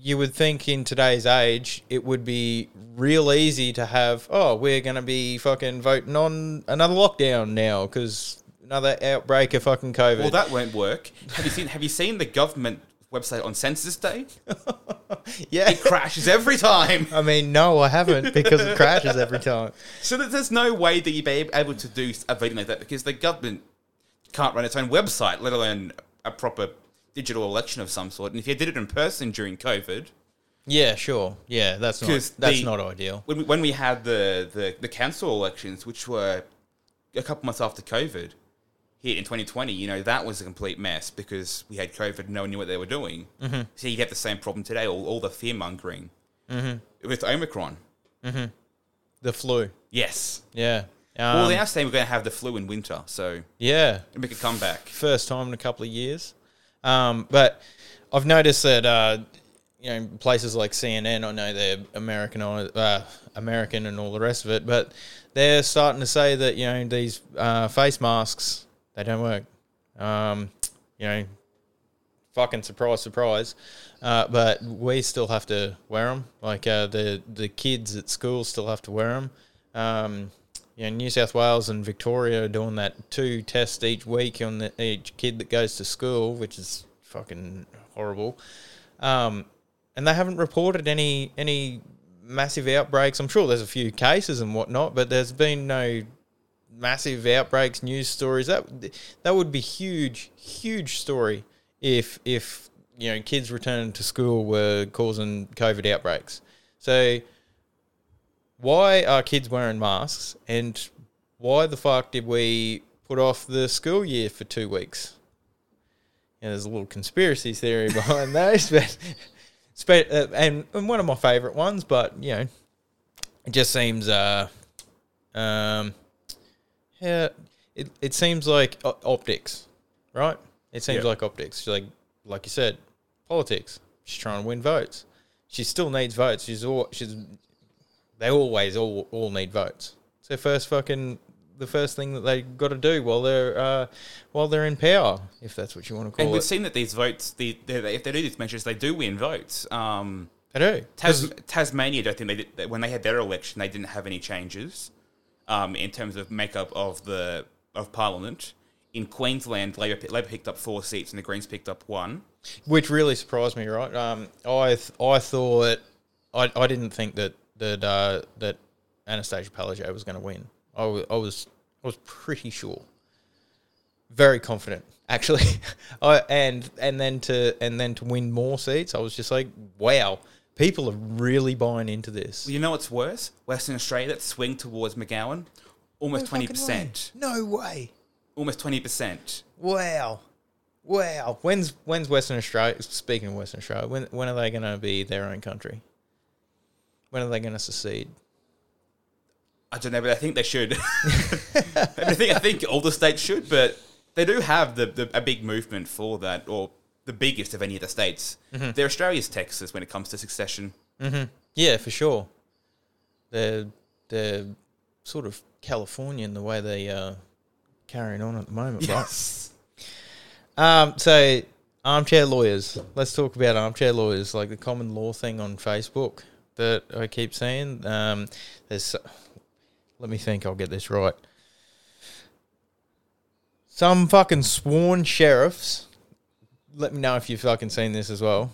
you would think in today's age it would be real easy to have, oh, we're going to be fucking voting on another lockdown now because another outbreak of fucking COVID. Well, that won't work. Have you seen, have you seen the government website on Census Day? Yeah. It crashes every time. I mean, no, I haven't, because it crashes every time. So there's no way that you'd be able to do a voting like that because the government can't run its own website, let alone a proper digital election of some sort. And if you did it in person during COVID... Yeah, sure. Yeah, that's not the, that's not ideal. When we, when we had the, the, the council elections, which were a couple months after COVID, here in twenty twenty, you know, that was a complete mess because we had COVID and no one knew what they were doing. Mm-hmm. So you get the same problem today, all, all the fear-mongering mm-hmm. with Omicron. Mm-hmm. The flu. Yes. Yeah. Um, well, they are saying we're going to have the flu in winter, so... Yeah. It'll make a comeback. First time in a couple of years. Um, but I've noticed that, uh, you know, places like C N N, I know they're American, uh, American and all the rest of it, but they're starting to say that, you know, these uh, face masks, they don't work. Um, you know, fucking surprise, surprise. Uh, but we still have to wear them. Like uh, the, the kids at school still have to wear them. Um Yeah, you know, New South Wales and Victoria are doing that two tests each week on the, each kid that goes to school, which is fucking horrible. Um, and they haven't reported any any massive outbreaks. I'm sure there's a few cases and whatnot, but there's been no massive outbreaks, news stories. That that would be huge, huge story if if you know kids returning to school were causing COVID outbreaks. So. Why are kids wearing masks, and why the fuck did we put off the school year for two weeks? And there's a little conspiracy theory behind those, but and one of my favourite ones. But you know, it just seems, uh, um, yeah, it it seems like optics, right? It seems yep. like optics, like like you said, politics. She's trying to win votes. She still needs votes. She's all she's. They always all all need votes. It's their first fucking the first thing that they got to do while they're uh, while they're in power, if that's what you want to call it. And we've it. seen that these votes, the they, if they do these measures, they do win votes. Um, they do. Tas- Tasmania, I think they did, when they had their election, they didn't have any changes um, in terms of makeup of the of parliament. In Queensland, Labor, Labor picked up four seats and the Greens picked up one, which really surprised me. Right? Um, I th- I thought I I didn't think that. That uh, that Anastasia Palaszczuk was going to win. I was, I was I was pretty sure, very confident actually. I and and then to and then to win more seats, I was just like, wow, people are really buying into this. You know what's worse? Western Australia, that swing towards McGowan, almost twenty percent. No way. Almost twenty percent. Wow, wow. When's when's Western Australia? Speaking of Western Australia, when when are they going to be their own country? When are they going to secede? I don't know, but I think they should. I, mean, I, think, I think all the states should, but they do have the, the a big movement for that, or the biggest of any of the states. Mm-hmm. They're Australia's Texas when it comes to succession. Mm-hmm. Yeah, for sure. They're, they're sort of California in the way they are carrying on at the moment, yes. right? Um, so, armchair lawyers. Let's talk about armchair lawyers, like the common law thing on Facebook. That I keep seeing. Um, there's, let me think. I'll get this right. Some fucking sworn sheriffs. Let me know if you've fucking seen this as well.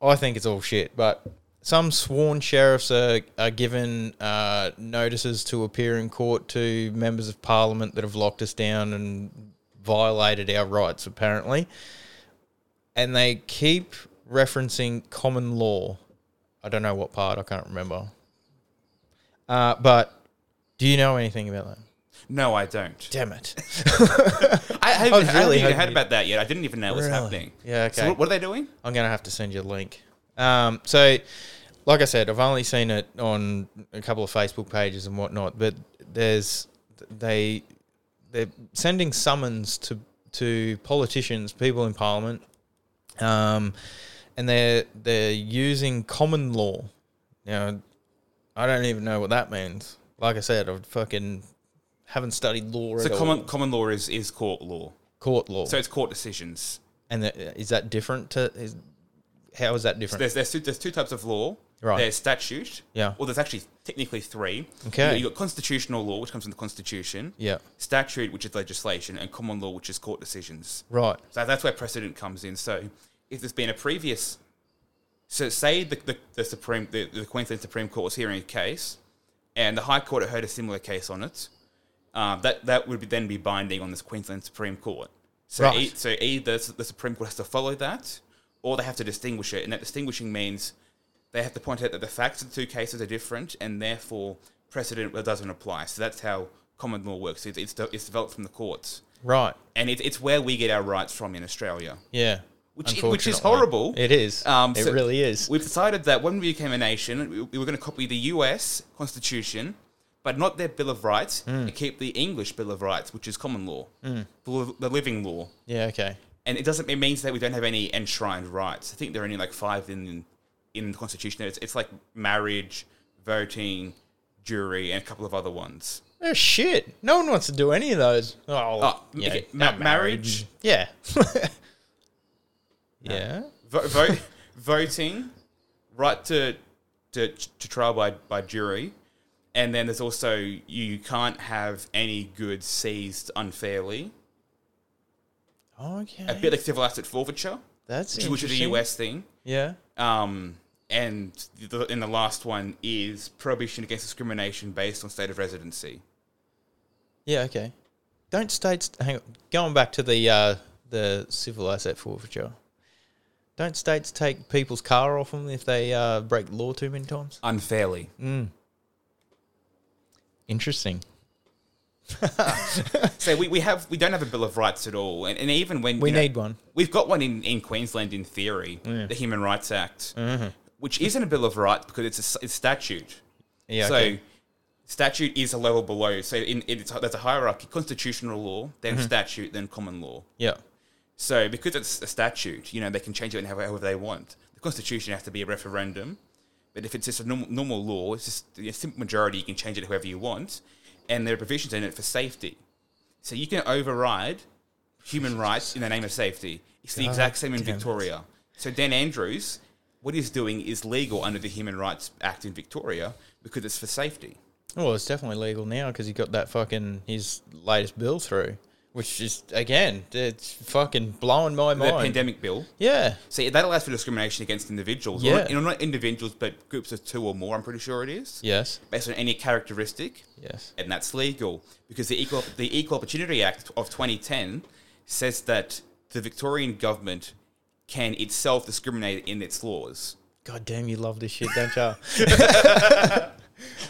I think it's all shit, but some sworn sheriffs are are given uh, notices to appear in court to members of parliament that have locked us down and violated our rights, apparently. And they keep referencing common law. I don't know what part, I can't remember. Uh, but do you know anything about that? No, I don't. Damn it. I haven't really I heard about that yet. I didn't even know it was really? happening. Yeah, okay. So what are they doing? I'm going to have to send you a link. Um, so, like I said, I've only seen it on a couple of Facebook pages and whatnot, but there's they, they're sending summons to, to politicians, people in parliament, um... and they're, they're using common law. Now, I don't even know what that means. Like I said, I fucking haven't studied law so at common, all. So common law is, is court law. Court law. So it's court decisions. And the, is that different to... Is, How is that different? So there's, there's, two, there's two types of law. Right. There's statute. Yeah. Well, there's actually technically three. Okay. You've got, you got constitutional law, which comes from the Constitution. Yeah. Statute, which is legislation, and common law, which is court decisions. Right. So that's where precedent comes in. So if there's been a previous... So say the, the, the Supreme the, the Queensland Supreme Court was hearing a case and the High Court had heard a similar case on it, uh, that, that would be, then be binding on the Queensland Supreme Court. So, right. e, so either the Supreme Court has to follow that or they have to distinguish it. And that distinguishing means they have to point out that the facts of the two cases are different and therefore precedent doesn't apply. So that's how common law works. It's, it's, it's developed from the courts. Right. And it, it's where we get our rights from in Australia. Yeah. Which, which is horrible. It is. Um, so it really is. We've decided that when we became a nation, we, we were going to copy the U S Constitution, but not their Bill of Rights, mm. and keep the English Bill of Rights, which is common law, mm. the, the living law. Yeah, okay. And it doesn't. It means that we don't have any enshrined rights. I think there are only like five in in the Constitution. It's, it's like marriage, voting, jury, and a couple of other ones. Oh, shit. No one wants to do any of those. Oh, oh yeah, okay. Ma- marriage. marriage. Yeah. Yeah, vote, vote, voting, right to to to trial by, by jury, and then there's also you, you can't have any goods seized unfairly. Okay, a bit like civil asset forfeiture. That's which, which is a U S thing. Yeah. Um, and the, and the last one is prohibition against discrimination based on state of residency. Yeah. Okay. Don't states hang on, going back to the uh, the civil asset forfeiture. Don't states take people's car off them if they uh, break the law too many times? Unfairly. Mm. Interesting. So we, we have we don't have a Bill of Rights at all, and, and even when we you know, need one, we've got one in, in Queensland in theory, yeah. the Human Rights Act, mm-hmm. which isn't a Bill of Rights because it's a it's statute. Yeah. So okay. Statute is a level below. So in, it's there's a hierarchy: constitutional law, then mm-hmm. statute, then common law. Yeah. So because it's a statute, you know, they can change it however they want. The Constitution has to be a referendum. But if it's just a normal, normal law, it's just a simple majority, you can change it however you want. And there are provisions in it for safety. So you can override human rights in the name of safety. It's the exact same in Victoria. So Dan Andrews, what he's doing is legal under the Human Rights Act in Victoria because it's for safety. Well, it's definitely legal now because he got that fucking, his latest bill through. Which is, again, it's fucking blowing my the mind. The pandemic bill. Yeah. See, that allows for discrimination against individuals. Yeah. Or not, you know, not individuals, but groups of two or more, I'm pretty sure it is. Yes. Based on any characteristic. Yes. And that's legal. Because the Equal, the Equal Opportunity Act of twenty ten says that the Victorian government can itself discriminate in its laws. God damn, you love this shit, don't you?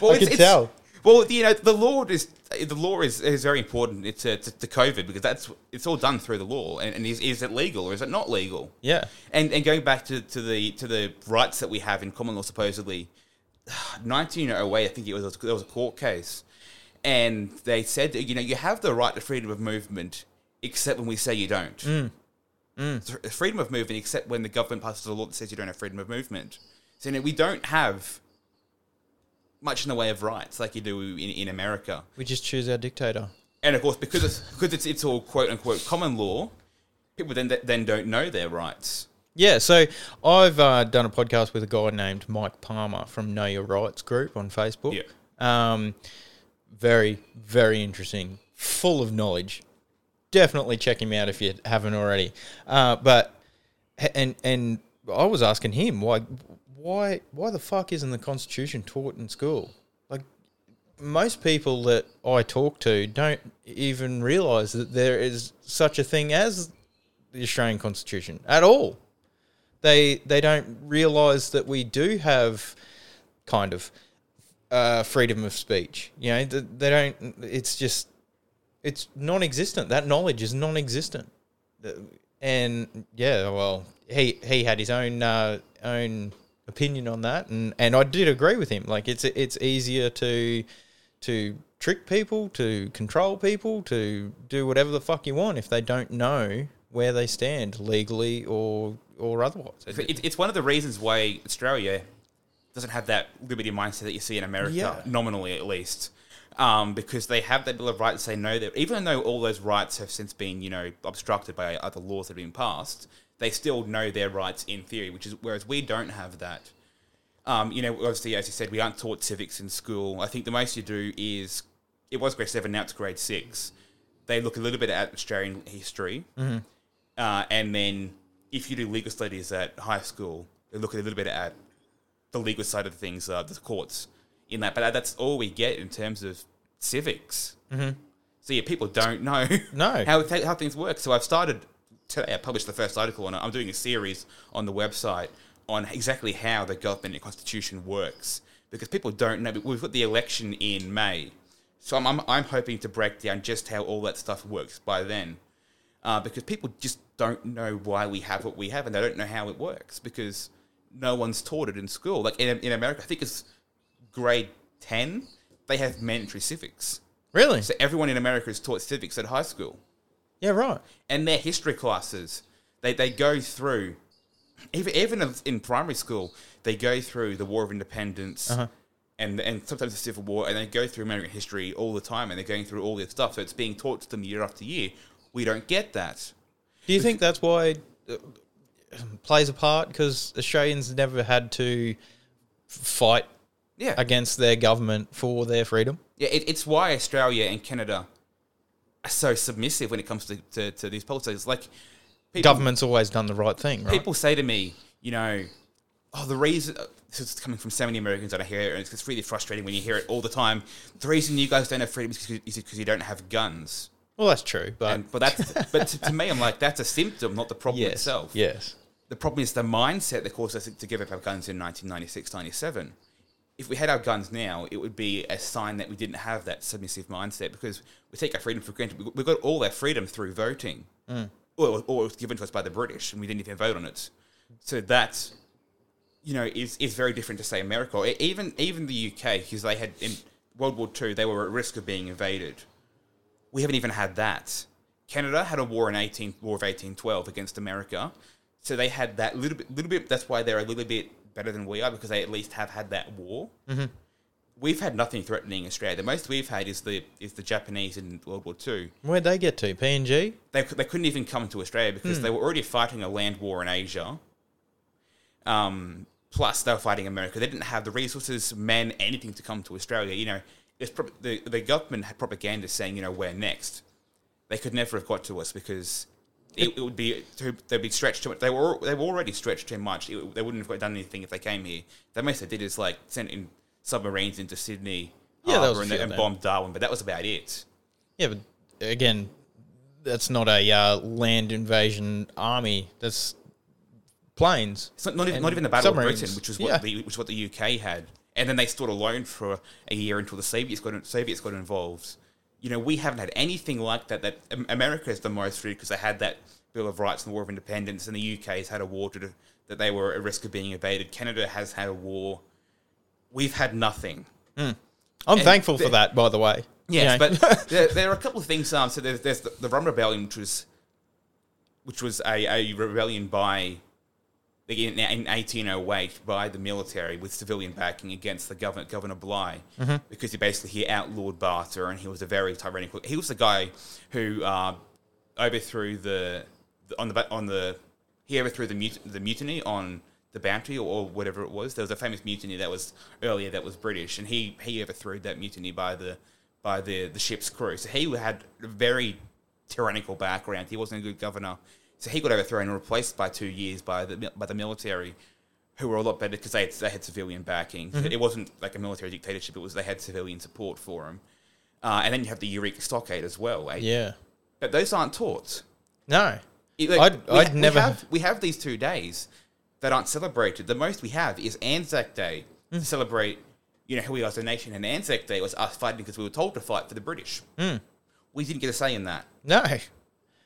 well, I can tell. Well, you know, the law is the law is, is very important to, to, to COVID because that's it's all done through the law. And, and is, is it legal or is it not legal? Yeah. And and going back to, to the to the rights that we have in common law, supposedly, nineteen oh eight, I think it was there was a court case, and they said that, you know, you have the right to freedom of movement, except when we say you don't. Mm. Mm. Freedom of movement, except when the government passes a law that says you don't have freedom of movement. So you know, we don't have much in the way of rights, like you do in, in America. We just choose our dictator. And of course, because it's because it's it's all quote unquote common law, people then then don't know their rights. Yeah. So I've uh, done a podcast with a guy named Mike Palmer from Know Your Rights Group on Facebook. Yeah. Um, very very interesting, full of knowledge. Definitely check him out if you haven't already. Uh, but and and I was asking him why. Why why the fuck isn't the Constitution taught in school? Like, most people that I talk to don't even realise that there is such a thing as the Australian Constitution at all. They they don't realise that we do have kind of uh, freedom of speech. You know, they, they don't. It's just it's non-existent. That knowledge is non-existent. And yeah, well, he he had his own uh, own. opinion on that, and, and I did agree with him. Like, it's it's easier to to trick people, to control people, to do whatever the fuck you want if they don't know where they stand legally or or otherwise. It, it's one of the reasons why Australia doesn't have that liberty mindset that you see in America, yeah. nominally at least, um, because they have that Bill of Rights. They know that even though all those rights have since been, you know, obstructed by other laws that have been passed, they still know their rights in theory, which is whereas we don't have that. Um, you know, obviously, as you said, we aren't taught civics in school. I think the most you do is, it was grade seven, now it's grade six. They look a little bit at Australian history. Mm-hmm. Uh, and then if you do legal studies at high school, they look a little bit at the legal side of things, uh, the courts in that. But that's all we get in terms of civics. Mm-hmm. So yeah, people don't know no. how how things work. So I've started today, I published the first article on it. I'm doing a series on the website on exactly how the government and constitution works, because people don't know. We've got the election in May, so I'm I'm, I'm hoping to break down just how all that stuff works by then, uh, because people just don't know why we have what we have, and they don't know how it works because no one's taught it in school. Like in in America, I think it's grade ten, they have mandatory civics. Really? So everyone in America is taught civics at high school. Yeah, right. And their history classes, they they go through, even even in primary school, they go through the War of Independence uh-huh. and and sometimes the Civil War, and they go through American history all the time, and they're going through all this stuff. So it's being taught to them year after year. We don't get that. Do you think that's why it plays a part? Because Australians never had to fight yeah. against their government for their freedom? Yeah, it, it's why Australia and Canada are so submissive when it comes to, to, to these policies. Like, people, government's always done the right thing, right? People say to me, you know, oh, the reason... This is coming from so many Americans that I hear it, and it's, it's really frustrating when you hear it all the time. The reason you guys don't have freedom is because you don't have guns. Well, that's true, but... And, but that's, but to, to me, I'm like, that's a symptom, not the problem yes, itself. Yes. The problem is the mindset that caused us to give up our guns in nineteen ninety-six, ninety-seven. If we had our guns now, it would be a sign that we didn't have that submissive mindset, because we take our freedom for granted. We got all our freedom through voting, mm. or, or it was given to us by the British, and we didn't even vote on it. So that, you know, is is very different to say America, or even even the U K, because they had in World War Two, they were at risk of being invaded. We haven't even had that. Canada had a war in eighteen War of eighteen twelve against America, so they had that little bit little bit. That's why they're a little bit better than we are, because they at least have had that war. Mm-hmm. We've had nothing threatening Australia. The most we've had is the is the Japanese in World War Two. Where'd they get to? P N G? They they couldn't even come to Australia because mm. they were already fighting a land war in Asia. Um, plus they were fighting America. They didn't have the resources, men, anything to come to Australia. You know, it's pro- the the government had propaganda saying, you know, we're next. They could never have got to us because. It, it would be too, they'd be stretched too much. They were they were already stretched too much. It, they wouldn't have done anything if they came here. The most they did is like sent in submarines into Sydney yeah, Harbour and, and bombed Darwin, but that was about it. Yeah, but again, that's not a uh, land invasion army. That's planes. It's not, not, even, not even the Battle submarines. Of Britain, which was what yeah. the which what the U K had, and then they stood alone for a year until the Soviets got Soviets got involved. You know, we haven't had anything like that. That America is the most free because they had that Bill of Rights and the War of Independence, and the U K has had a war to, that they were at risk of being invaded. Canada has had a war. We've had nothing. Mm. I'm and thankful there, for that, by the way. Yes, you know. But there, there are a couple of things. Um, so there's, there's the, the Rum Rebellion, which was, which was a, a rebellion by, in, in eighteen oh eight, by the military with civilian backing against the governor, Governor Bligh, mm-hmm. because he basically he outlawed barter, and he was a very tyrannical. He was the guy who uh, overthrew the. On the on the he overthrew the mut- the mutiny on the Bounty or, or whatever it was. There was a famous mutiny that was earlier that was British, and he, he overthrew that mutiny by the by the, the ship's crew. So he had a very tyrannical background. He wasn't a good governor, so he got overthrown and replaced by two years by the by the military, who were a lot better because they had, they had civilian backing. Mm-hmm. It wasn't like a military dictatorship. It was they had civilian support for them, uh, and then you have the Eureka Stockade as well. Eh? Yeah, but those aren't taught. No. It, like, I'd, I'd we, never. We have, we have these two days that aren't celebrated. The most we have is Anzac Day mm. to celebrate, you know, who we are as a nation. And Anzac Day was us fighting because we were told to fight for the British. Mm. We didn't get a say in that. No,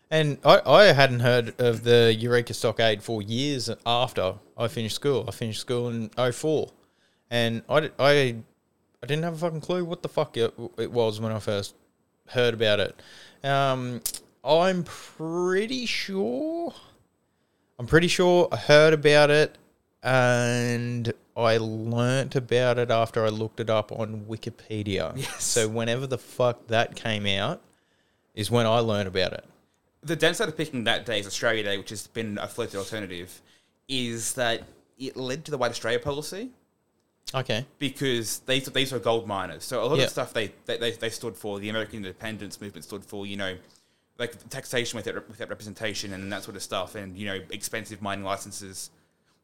and I, I hadn't heard of the Eureka Stockade for years after I finished school. I finished school in oh four, and I I I didn't have a fucking clue what the fuck it, it was when I first heard about it. Um. I'm pretty sure, I'm pretty sure I heard about it and I learnt about it after I looked it up on Wikipedia. Yes. So whenever the fuck that came out is when I learned about it. the downside of picking that day as Australia Day, which has been a floated alternative, is that it led to the White Australia policy. Okay. Because these these were gold miners. So a lot yep. of stuff they, they they stood for, the American independence movement stood for, you know, like taxation without, without representation and that sort of stuff, and, you know, expensive mining licenses,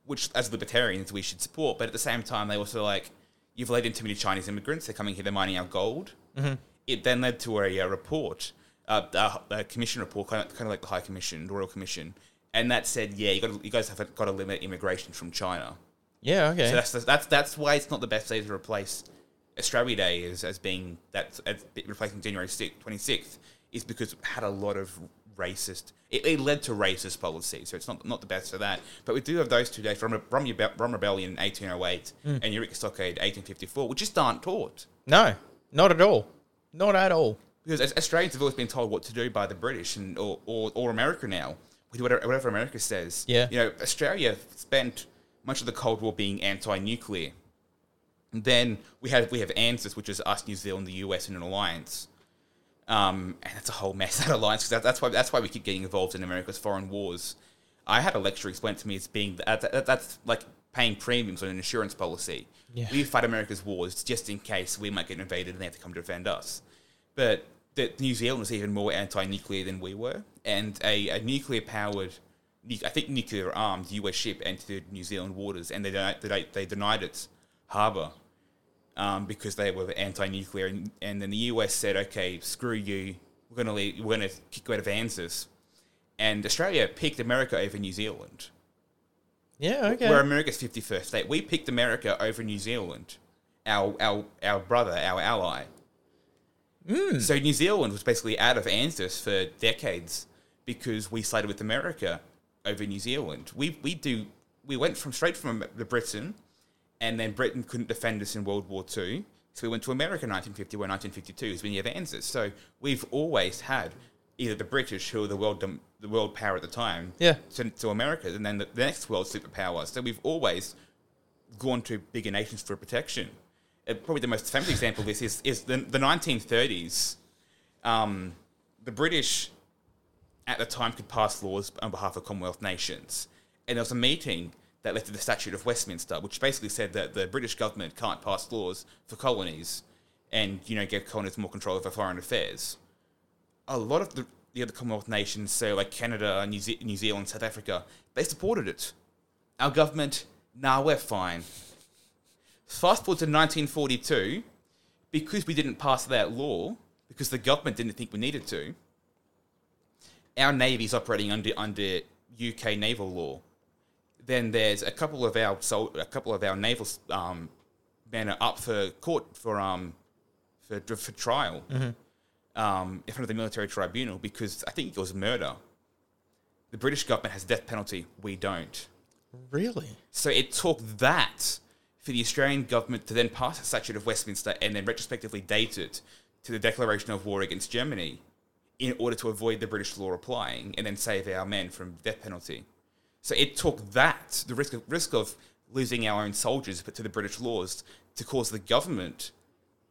which as libertarians we should support. But at the same time, they also, like, you've let in too many Chinese immigrants. They're coming here, they're mining our gold. Mm-hmm. It then led to a, a report, uh, a, a commission report, kind of, kind of like the High Commission, the Royal Commission. And that said, yeah, you, gotta, you guys have got to limit immigration from China. Yeah, okay. So that's that's that's why it's not the best day to replace Australia Day as, as being that as replacing January twenty-sixth is because it had a lot of racist. It, it led to racist policy, so it's not not the best for that. But we do have those two days from Rum Rebellion in eighteen oh eight mm. and Eureka Stockade eighteen fifty-four, which just aren't taught. No, not at all, not at all. Because as Australians have always been told what to do by the British and or or, or America now. We do whatever, whatever America says. Yeah, you know, Australia spent much of the Cold War being anti-nuclear. And then we have we have ANZUS, which is us, New Zealand, the U S, in an alliance, um, and that's a whole mess, that alliance. Because that, that's why that's why we keep getting involved in America's foreign wars. I had a lecturer explain to me it's being uh, that, that's like paying premiums on an insurance policy. Yeah. We fight America's wars just in case we might get invaded and they have to come to defend us. But the, New Zealand was even more anti-nuclear than we were, and a, a nuclear-powered. I think nuclear-armed U S ship entered New Zealand waters, and they denied, they, they denied its harbour um, because they were anti-nuclear. And, and then the U S said, "Okay, screw you. We're going to leave, we're going to kick you out of ANZUS." And Australia picked America over New Zealand. Yeah, okay. We're America's fifty-first state. We picked America over New Zealand, our our our brother, our ally. Mm. So New Zealand was basically out of ANZUS for decades because we sided with America over New Zealand. We we do we went from straight from the Britain, and then Britain couldn't defend us in World War Two, so we went to America in nineteen fifty-one, nineteen fifty-two is when you have ANZUS. So we've always had either the British, who were the world the world power at the time, yeah, to, to America, and then the, the next world superpower. So we've always gone to bigger nations for protection. Uh, probably the most famous example of this is is the, the nineteen thirties. Um, the British at the time could pass laws on behalf of Commonwealth nations. And there was a meeting that led to the Statute of Westminster, which basically said that the British government can't pass laws for colonies and, you know, give colonies more control over foreign affairs. A lot of the, the other Commonwealth nations, so like Canada, New, Ze- New Zealand, South Africa, they supported it. Our government, nah, we're fine. Fast forward to nineteen forty-two, because we didn't pass that law, because the government didn't think we needed to, our navy's operating under under U K naval law. Then there's a couple of our so a couple of our naval um, men are up for court for um for for trial mm-hmm. um, in front of the military tribunal because I think it was murder. The British government has death penalty. We don't. Really? So it took that for the Australian government to then pass the Statute of Westminster and then retrospectively date it to the declaration of war against Germany, in order to avoid the British law applying and then save our men from death penalty. So it took that, the risk of, risk of losing our own soldiers but to the British laws, to cause the government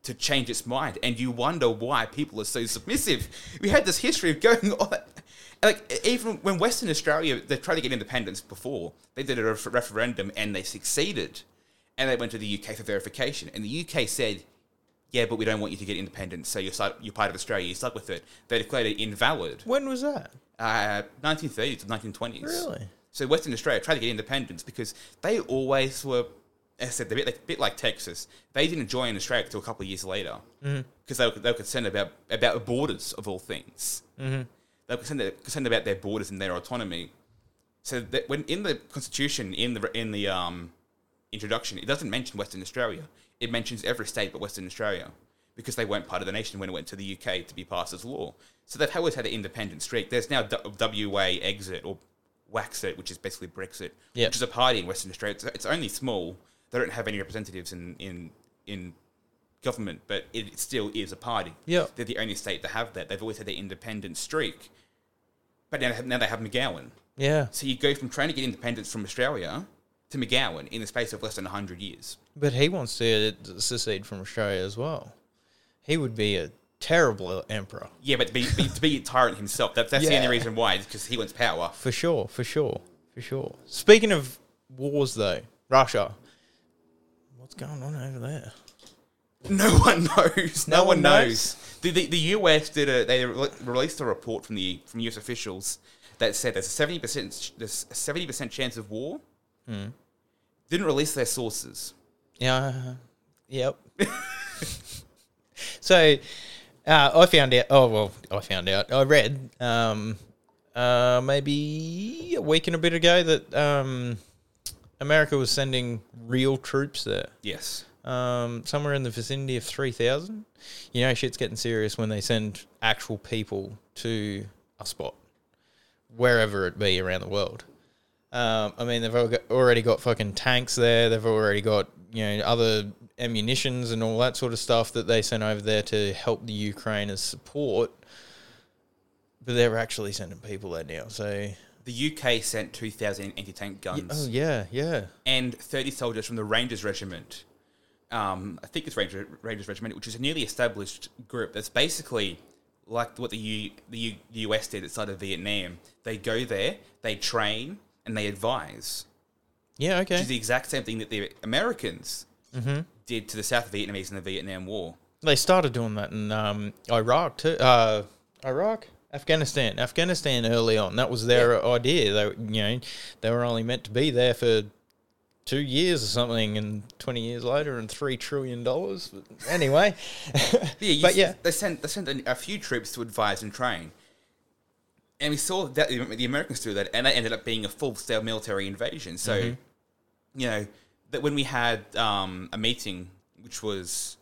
to change its mind. And you wonder why people are so submissive. We had this history of going on. Like, even when Western Australia, they tried to get independence before, they did a ref- referendum and they succeeded. And they went to the U K for verification. And the U K said, "Yeah, but we don't want you to get independence, so you're, you're part of Australia, you're stuck with it." They declared it invalid. When was that? Uh, nineteen thirties to nineteen twenties. Really? So Western Australia tried to get independence because they always were, as I said, they're a bit like, bit like Texas. They didn't join Australia until a couple of years later because mm-hmm. they, they were concerned about, about borders, of all things. Mm-hmm. They were concerned, concerned about their borders and their autonomy. So that when in the Constitution, in the, in the um, introduction, it doesn't mention Western Australia. It mentions every state but Western Australia because they weren't part of the nation when it went to the U K to be passed as law. So they've always had an independent streak. There's now W A exit or Waxit, which is basically Brexit, yep. which is a party in Western Australia. It's, it's only small. They don't have any representatives in, in, in government, but it still is a party. Yep. They're the only state to have that. They've always had their independent streak, but now they have, now they have McGowan. Yeah. So you go from trying to get independence from Australia to McGowan in the space of less than one hundred years. But he wants to secede from Australia as well. He would be a terrible emperor. Yeah, but to be, be, to be a tyrant himself, that, that's yeah. the only reason why, is because he wants power. For sure, for sure, for sure. Speaking of wars, though, Russia, what's going on over there? No one knows. No, no one knows. knows. The, the the U S did a they re- released a report from the from U S officials that said there's a seventy percent there's a seventy percent chance of war. Hmm. Didn't release their sources. Yeah. Uh, yep. So uh, I found out. Oh well, I found out. I read um, uh, maybe a week and a bit ago that um, America was sending real troops there. Yes. Um, somewhere in the vicinity of three thousand. You know, shit's getting serious when they send actual people to a spot, wherever it be around the world. Um, I mean, they've already got fucking tanks there. They've already got, you know, other ammunitions and all that sort of stuff that they sent over there to help the Ukraine as support. But they're actually sending people there now, so... The U K sent two thousand anti-tank guns. Oh, yeah, yeah. And thirty soldiers from the Rangers Regiment. Um, I think it's Ranger, Rangers Regiment, which is a newly established group that's basically like what the U, the, U, the U S did at the side of Vietnam. They go there, they train, and they advise. Yeah, okay. Which is the exact same thing that the Americans mm-hmm. did to the South Vietnamese in the Vietnam War. They started doing that in um, Iraq too. Uh, Iraq? Afghanistan. Afghanistan early on. That was their yeah. idea. They, you know, they were only meant to be there for... two years or something, and twenty years later, and three trillion dollars. Anyway, yeah, but yeah, they sent they sent a few troops to advise and train, and we saw that the Americans do that, and that ended up being a full-scale military invasion. So, mm-hmm. you know, that when we had um, a meeting, which was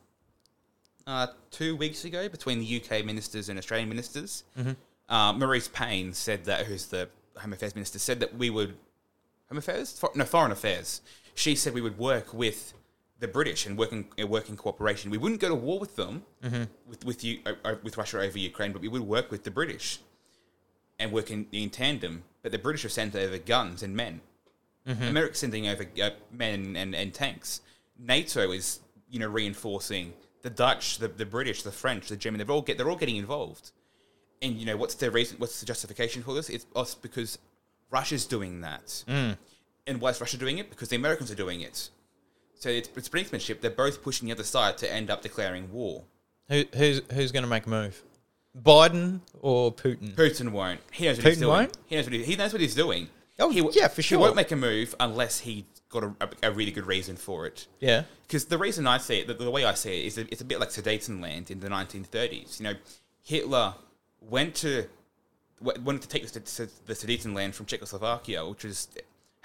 uh, two weeks ago between the U K ministers and Australian ministers, mm-hmm. uh, Maurice Payne said that, who's the Home Affairs Minister, said that we would. Home Affairs? For, no, Foreign Affairs. She said we would work with the British and work in, uh, work in cooperation. We wouldn't go to war with them, mm-hmm. with with you, uh, with Russia over Ukraine, but we would work with the British and work in, in tandem. But the British have sent over guns and men. Mm-hmm. America's sending over uh, men and, and tanks. NATO is, you know, reinforcing the Dutch, the, the British, the French, the German. They're all get they're all getting involved. And you know what's their reason? What's the justification for this? It's us because. Russia's doing that. Mm. And why is Russia doing it? Because the Americans are doing it. So it's, it's brinkmanship. They're both pushing the other side to end up declaring war. Who, who's who's going to make a move? Biden or Putin? Putin won't. He knows what Putin he's doing. Won't? He knows what, he, he knows what he's doing. Oh, he, yeah, for sure. He won't make a move unless he got a, a really good reason for it. Yeah. Because the reason I see it, the, the way I see it, is it's a bit like Sudetenland in the nineteen thirties. You know, Hitler went to... wanted to take the Sudetenland from Czechoslovakia, which is,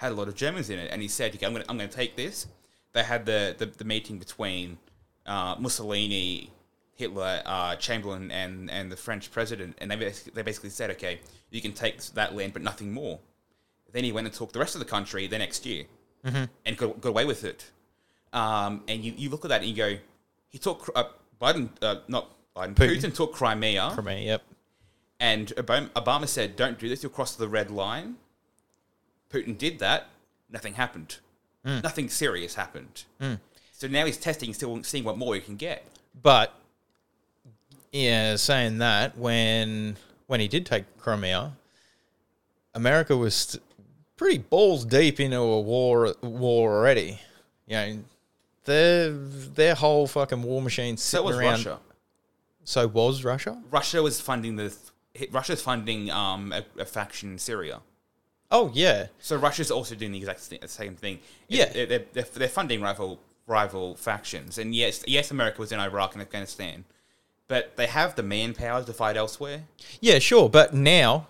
had a lot of Germans in it, and he said, okay, I'm going to I'm going to take this. They had the, the, the meeting between uh, Mussolini, Hitler, uh, Chamberlain, and, and the French president, and they basically, they basically said, okay, you can take that land, but nothing more. Then he went and took the rest of the country the next year, mm-hmm. and got, got away with it. Um, and you, you look at that and you go, he took, uh, Biden, uh, not Biden, Putin. Putin took Crimea. Crimea, yep. And Obama, Obama said, don't do this, you'll cross the red line. Putin did that. Nothing happened. Mm. Nothing serious happened. Mm. So now he's testing, still seeing what more he can get. But, yeah, saying that, when when he did take Crimea, America was st- pretty balls deep into a war war already. You know, their, their whole fucking war machine sitting around... So was around, Russia. So was Russia? Russia was funding the... Th- Russia's funding um, a, a faction in Syria. Oh, yeah. So Russia's also doing the exact same thing. Yeah. They're, they're, they're funding rival rival factions. And yes, yes, America was in Iraq and Afghanistan, but they have the manpower to fight elsewhere. Yeah, sure. But now,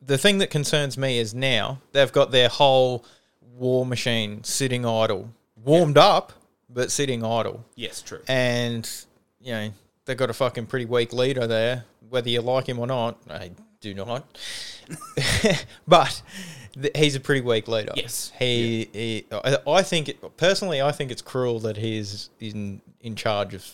the thing that concerns me is now they've got their whole war machine sitting idle. Warmed yeah. up, but sitting idle. Yes, true. And, you know, they've got a fucking pretty weak leader there. Whether you like him or not, I do not. But th- he's a pretty weak leader. Yes, he. Yeah. he I, I think it, personally, I think it's cruel that he's in in charge of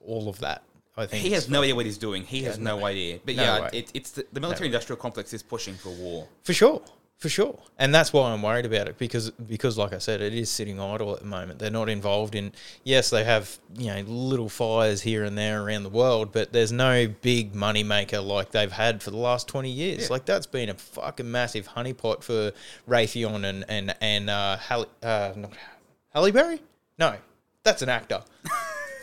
all of that. I think he has no idea what he's doing. He has no idea. But no yeah, it, it's the, the military-industrial complex is pushing for war for sure. For sure. And that's why I'm worried about it, because, because like I said, it is sitting idle at the moment. They're not involved in, yes, they have, you know, little fires here and there around the world, but there's no big moneymaker like they've had for the last twenty years. Yeah. Like, that's been a fucking massive honeypot for Raytheon and, and, and uh, Halle, uh, not Halle Berry? No, that's an actor.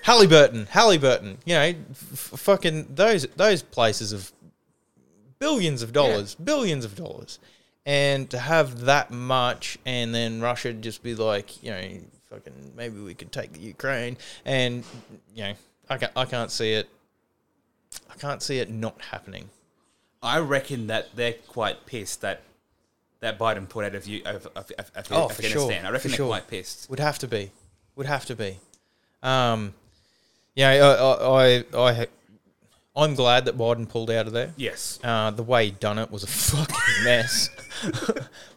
Halliburton, Halliburton, you know, f- fucking those, those places of billions of dollars, yeah. billions of dollars. And to have that much, and then Russia just be like, you know, fucking maybe we could take the Ukraine, and you know, I can't, I can't see it. I can't see it not happening. I reckon that they're quite pissed that that Biden pulled out of you of, of, of, of oh, Afghanistan. Sure. I reckon for they're sure. quite pissed. Would have to be. Would have to be. Um, yeah, I, I, I, I I'm glad that Biden pulled out of there. Yes. Uh, the way he done it was a fucking mess.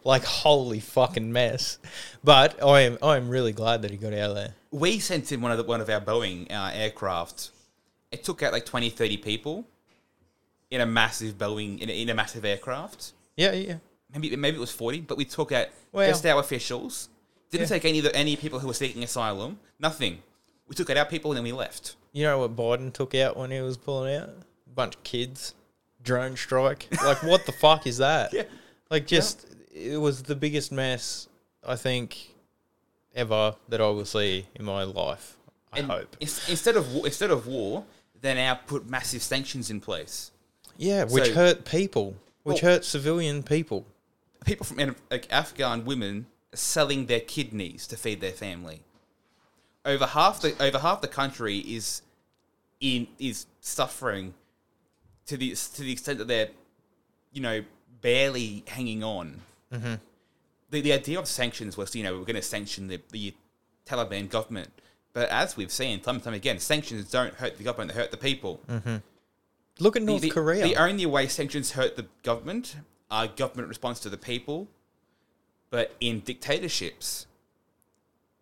Like, holy fucking mess. But I am I am really glad that he got out of there. We sent in one of the, one of our Boeing uh, aircraft. It took out like twenty, thirty people in a massive Boeing, in a, in a massive aircraft. Yeah, yeah. Maybe maybe it was forty, but we took out well, just our officials. Didn't yeah. take any any people who were seeking asylum. Nothing. We took out our people and then we left. You know what Biden took out when he was pulling out? A bunch of kids. Drone strike. Like, what the fuck is that? Yeah. Like, just, yeah. it was the biggest mess, I think, ever that I will see in my life, I and hope. Instead of, instead of war, they now put massive sanctions in place. Yeah, which so, hurt people, which well, hurt civilian people. People from, like, Afghan women selling their kidneys to feed their family. Over half the over half the country is in is suffering to the to the extent that they're, you know, barely hanging on. Mm-hmm. The the idea of sanctions was, you know, we're going to sanction the, the Taliban government, but as we've seen time and time again, sanctions don't hurt the government; they hurt the people. Mm-hmm. Look at North the, the, Korea. The only way sanctions hurt the government are government response to the people, but in dictatorships.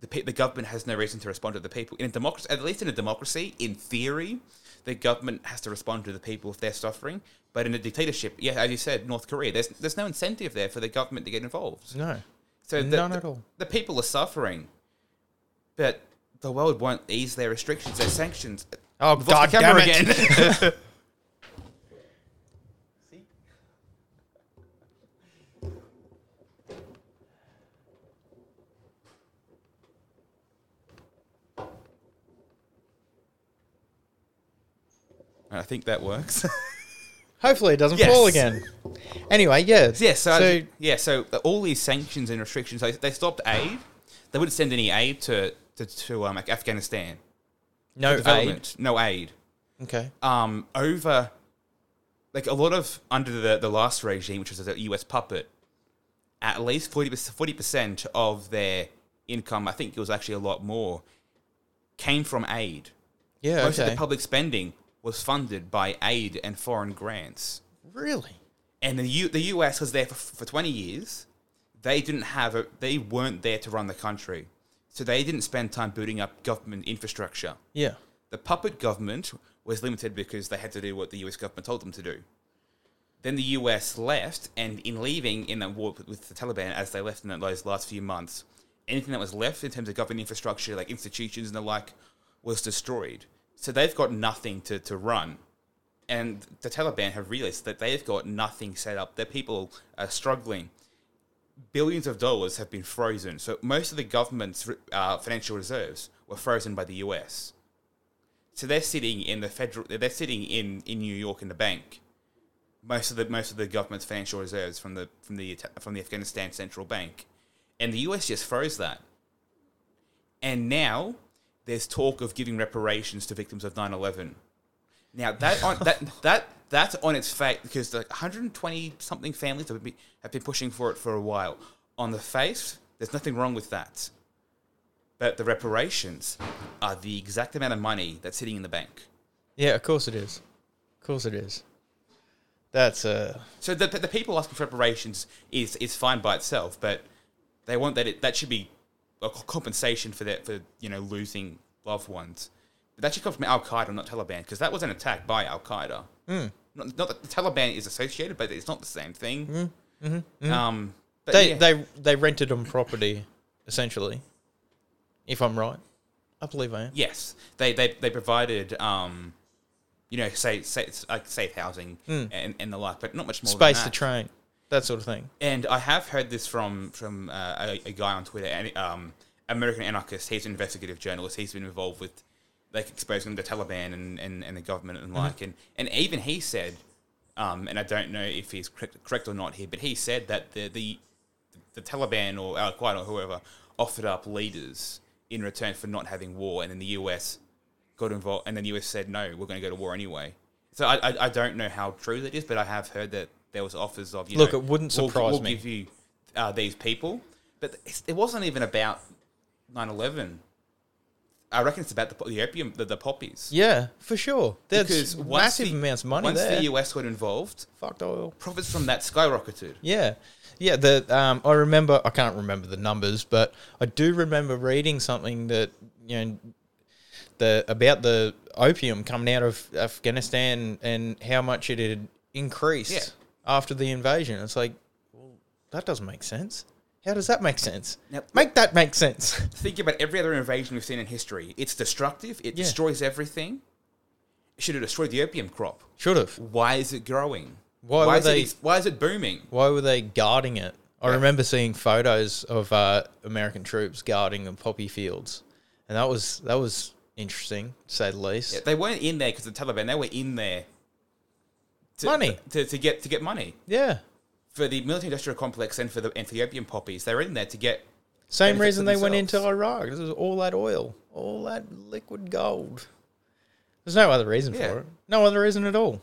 The, pe- the government has no reason to respond to the people. In a democracy, at least in a democracy, in theory, the government has to respond to the people if they're suffering. But in a dictatorship, yeah, as you said, North Korea, there's there's no incentive there for the government to get involved. No, so the, none the, at all. The people are suffering, but the world won't ease their restrictions, their sanctions. Oh, I've God damn it! Again. I think that works. Hopefully it doesn't yes. fall again. Anyway, yeah. Yeah, so, so yeah, so all these sanctions and restrictions, they, they stopped aid. They wouldn't send any aid to, to, to um, like Afghanistan. No aid? No aid. Okay. Um, over, like a lot of, under the, the last regime, which was a U S puppet, at least forty percent of their income, I think it was actually a lot more, came from aid. Yeah, Most okay. of the public spending was funded by aid and foreign grants. Really? And the U, the U S was there for, for twenty years. They didn't have a, they weren't there to run the country, so they didn't spend time building up government infrastructure. Yeah. The puppet government was limited because they had to do what the U S government told them to do. Then the U S left, and in leaving in a war with the Taliban, as they left in those last few months, anything that was left in terms of government infrastructure, like institutions and the like, was destroyed. So they've got nothing to, to run. And the Taliban have realised that they've got nothing set up. Their people are struggling. Billions of dollars have been frozen. So most of the government's uh, financial reserves were frozen by the U S. So they're sitting in the federal. They're sitting in, in New York in the bank. Most of the most of the government's financial reserves from the from the from the Afghanistan Central Bank, and the U S just froze that. And now there's talk of giving reparations to victims of nine eleven. Now, that on, that that that's on its face, because the one hundred twenty-something families have been, have been pushing for it for a while. On the face, there's nothing wrong with that. But the reparations are the exact amount of money that's sitting in the bank. Yeah, of course it is. Of course it is. That's a... Uh... So the the people asking for reparations is, is fine by itself, but they want that it, that should be a compensation for that, for, you know, losing loved ones. But that should come from Al Qaeda, not Taliban, because that was an attack by Al Qaeda. Mm. Not, not that the Taliban is associated, but it's not the same thing. Mm. Mm-hmm. Mm-hmm. Um, But they yeah. they they rented them property, essentially. If I'm right, I believe I am. Yes, they they they provided um, you know, say say like safe housing mm. and and the like, but not much more. Space than that. To train, that sort of thing. And I have heard this from from uh, a, a guy on Twitter, and um, American anarchist. He's an investigative journalist. He's been involved with like exposing the Taliban and, and, and the government and mm-hmm. like, and, and even he said, um, and I don't know if he's correct, correct or not here, but he said that the the, the Taliban or Al Qaeda or whoever offered up leaders in return for not having war, and then the U S got involved, and then the U S said, no, we're going to go to war anyway. So I I, I don't know how true that is, but I have heard that there was offers of, you Look, know... Look, it wouldn't surprise we'll, we'll me. We'll give you uh, these people. But it wasn't even about nine eleven. I reckon it's about the, the opium, the, the poppies. Yeah, for sure. There's massive the, amounts of money once there. Once the U S got involved... Fucked oil. Profits from that skyrocketed. Yeah. Yeah, the um, I remember, I can't remember the numbers, but I do remember reading something that, you know, the about the opium coming out of Afghanistan and how much it had increased yeah. after the invasion. It's like, well, that doesn't make sense. How does that make sense? Now, make that make sense. Think about every other invasion we've seen in history. It's destructive. It yeah. destroys everything. Should have destroyed the opium crop. Should have. Why is it growing? Why, why, were is they, it, why is it booming? Why were they guarding it? I yeah. remember seeing photos of uh, American troops guarding the poppy fields, and that was that was interesting, to say the least. Yeah, they weren't in there because of the Taliban. They were in there to, money to, to, to get to get money. Yeah, for the military-industrial complex and for the and for the opium poppies, they were in there to get. Same reason they went into Iraq. This was all that oil, all that liquid gold. There's no other reason yeah. for it. No other reason at all.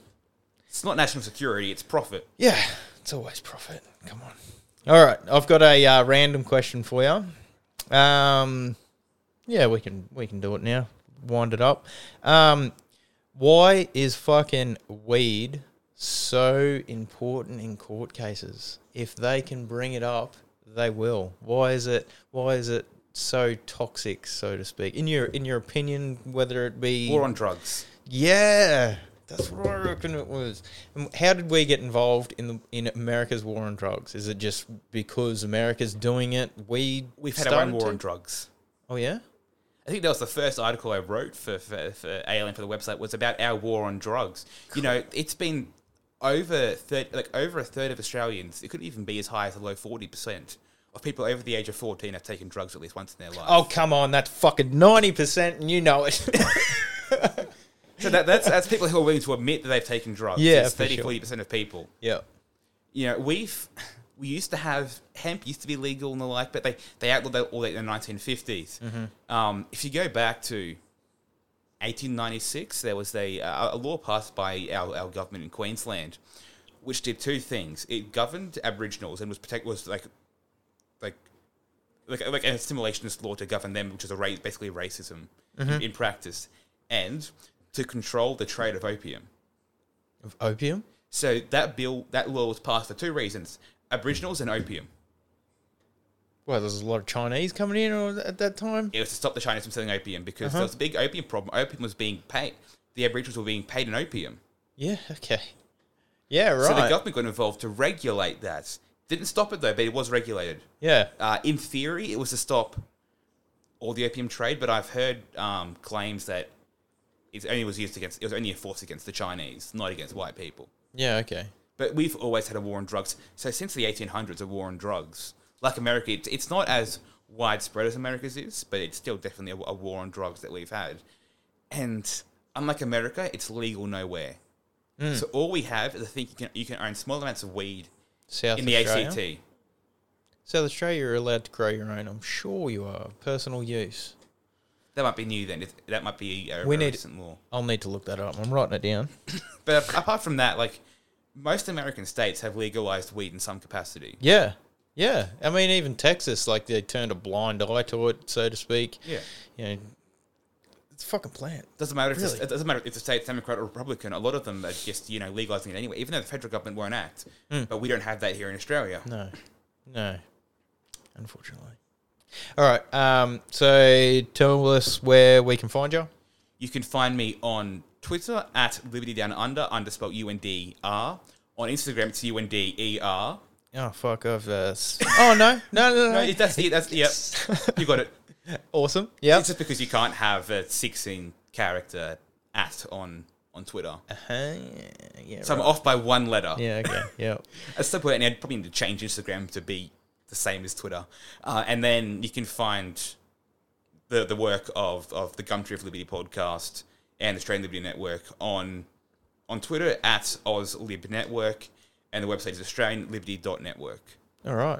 It's not national security, it's profit. Yeah, it's always profit. Come on. All right, I've got a uh, random question for you. Um, yeah, we can we can do it now. Wind it up. Um, why is fucking weed so important in court cases? If they can bring it up, they will. Why is it? Why is it so toxic, so to speak? In your in your opinion, whether it be war on drugs. Yeah. That's what I reckon it was. How did we get involved in the, in America's war on drugs? Is it just because America's doing it? We we've had our own war to? on drugs. Oh yeah, I think that was the first article I wrote for for, for A L N for the website was about our war on drugs. Cool. You know, it's been over thirty, like over a third of Australians. It could even be as high as a low forty percent of people over the age of fourteen have taken drugs at least once in their life. Oh come on, that's fucking ninety percent, and you know it. So that, that's that's people who are willing to admit that they've taken drugs. Yeah, it's thirty, sure. forty percent of people. Yeah. You know, we've, we used to have, hemp used to be legal and the like, but they, they outlawed that all in the nineteen fifties. Mm-hmm. Um, if you go back to eighteen ninety-six, there was a, a law passed by our, our government in Queensland, which did two things. It governed Aboriginals and was protect was like, like, like, like an assimilationist law to govern them, which is a race, basically racism mm-hmm. in, in practice. And... to control the trade of opium. Of opium? So that bill, that law was passed for two reasons. Aboriginals and opium. Well, there was a lot of Chinese coming in at that time? It was to stop the Chinese from selling opium because uh-huh. there was a big opium problem. Opium was being paid. The Aboriginals were being paid in opium. Yeah, okay. Yeah, right. So the government got involved to regulate that. Didn't stop it though, but it was regulated. Yeah. Uh, in theory, it was to stop all the opium trade, but I've heard um, claims that It only was used against. It was only enforced against the Chinese, not against white people. Yeah, okay. But we've always had a war on drugs. So since the eighteen hundreds, a war on drugs. Like America, it's, it's not as widespread as America's is, but it's still definitely a, a war on drugs that we've had. And unlike America, it's legal nowhere. Mm. So all we have is I think you can you can own small amounts of weed South in the Australia? A C T. South Australia, you're allowed to grow your own. I'm sure you are. Personal use. That might be new then. That might be a we recent need, law. I'll need to look that up. I'm writing it down. But apart from that, like, most American states have legalized weed in some capacity. Yeah. Yeah. I mean, even Texas, like, they turned a blind eye to it, so to speak. Yeah. You know, it's a fucking plant. Doesn't matter if really? it's, it doesn't matter if the state's Democrat or Republican. A lot of them are just, you know, legalizing it anyway, even though the federal government won't act. Mm. But we don't have that here in Australia. No. No. Unfortunately. All right, um, so tell us where we can find you. You can find me on Twitter at Liberty Down Under, underspelled U N D R. On Instagram, it's U N D E R. Oh, fuck off. That's... oh, no. No, no, no. no that's, that's, yep. You got it. Awesome. Yeah. It's just because you can't have a sixteen-character at on... on Twitter. Uh-huh. Yeah, yeah, so right. I'm off by one letter. Yeah, okay. Yeah. At some point, and I'd probably need to change Instagram to be the same as Twitter. Uh, and then you can find the the work of, of the Gumtree of Liberty podcast and the Australian Liberty Network on on Twitter at Auslib Network, and the website is Australian Liberty dot network. All right.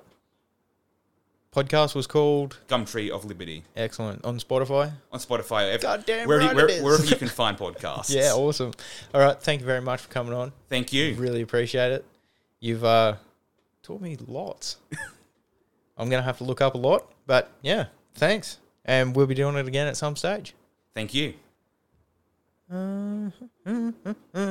Podcast was called Gumtree of Liberty. Excellent. On Spotify? On Spotify. Goddamn wherever, right wherever, wherever you can find podcasts. Yeah, awesome. All right, thank you very much for coming on. Thank you. Really appreciate it. You've uh, taught me lots. I'm going to have to look up a lot, but yeah, thanks. And we'll be doing it again at some stage. Thank you. Uh, mm, mm, mm.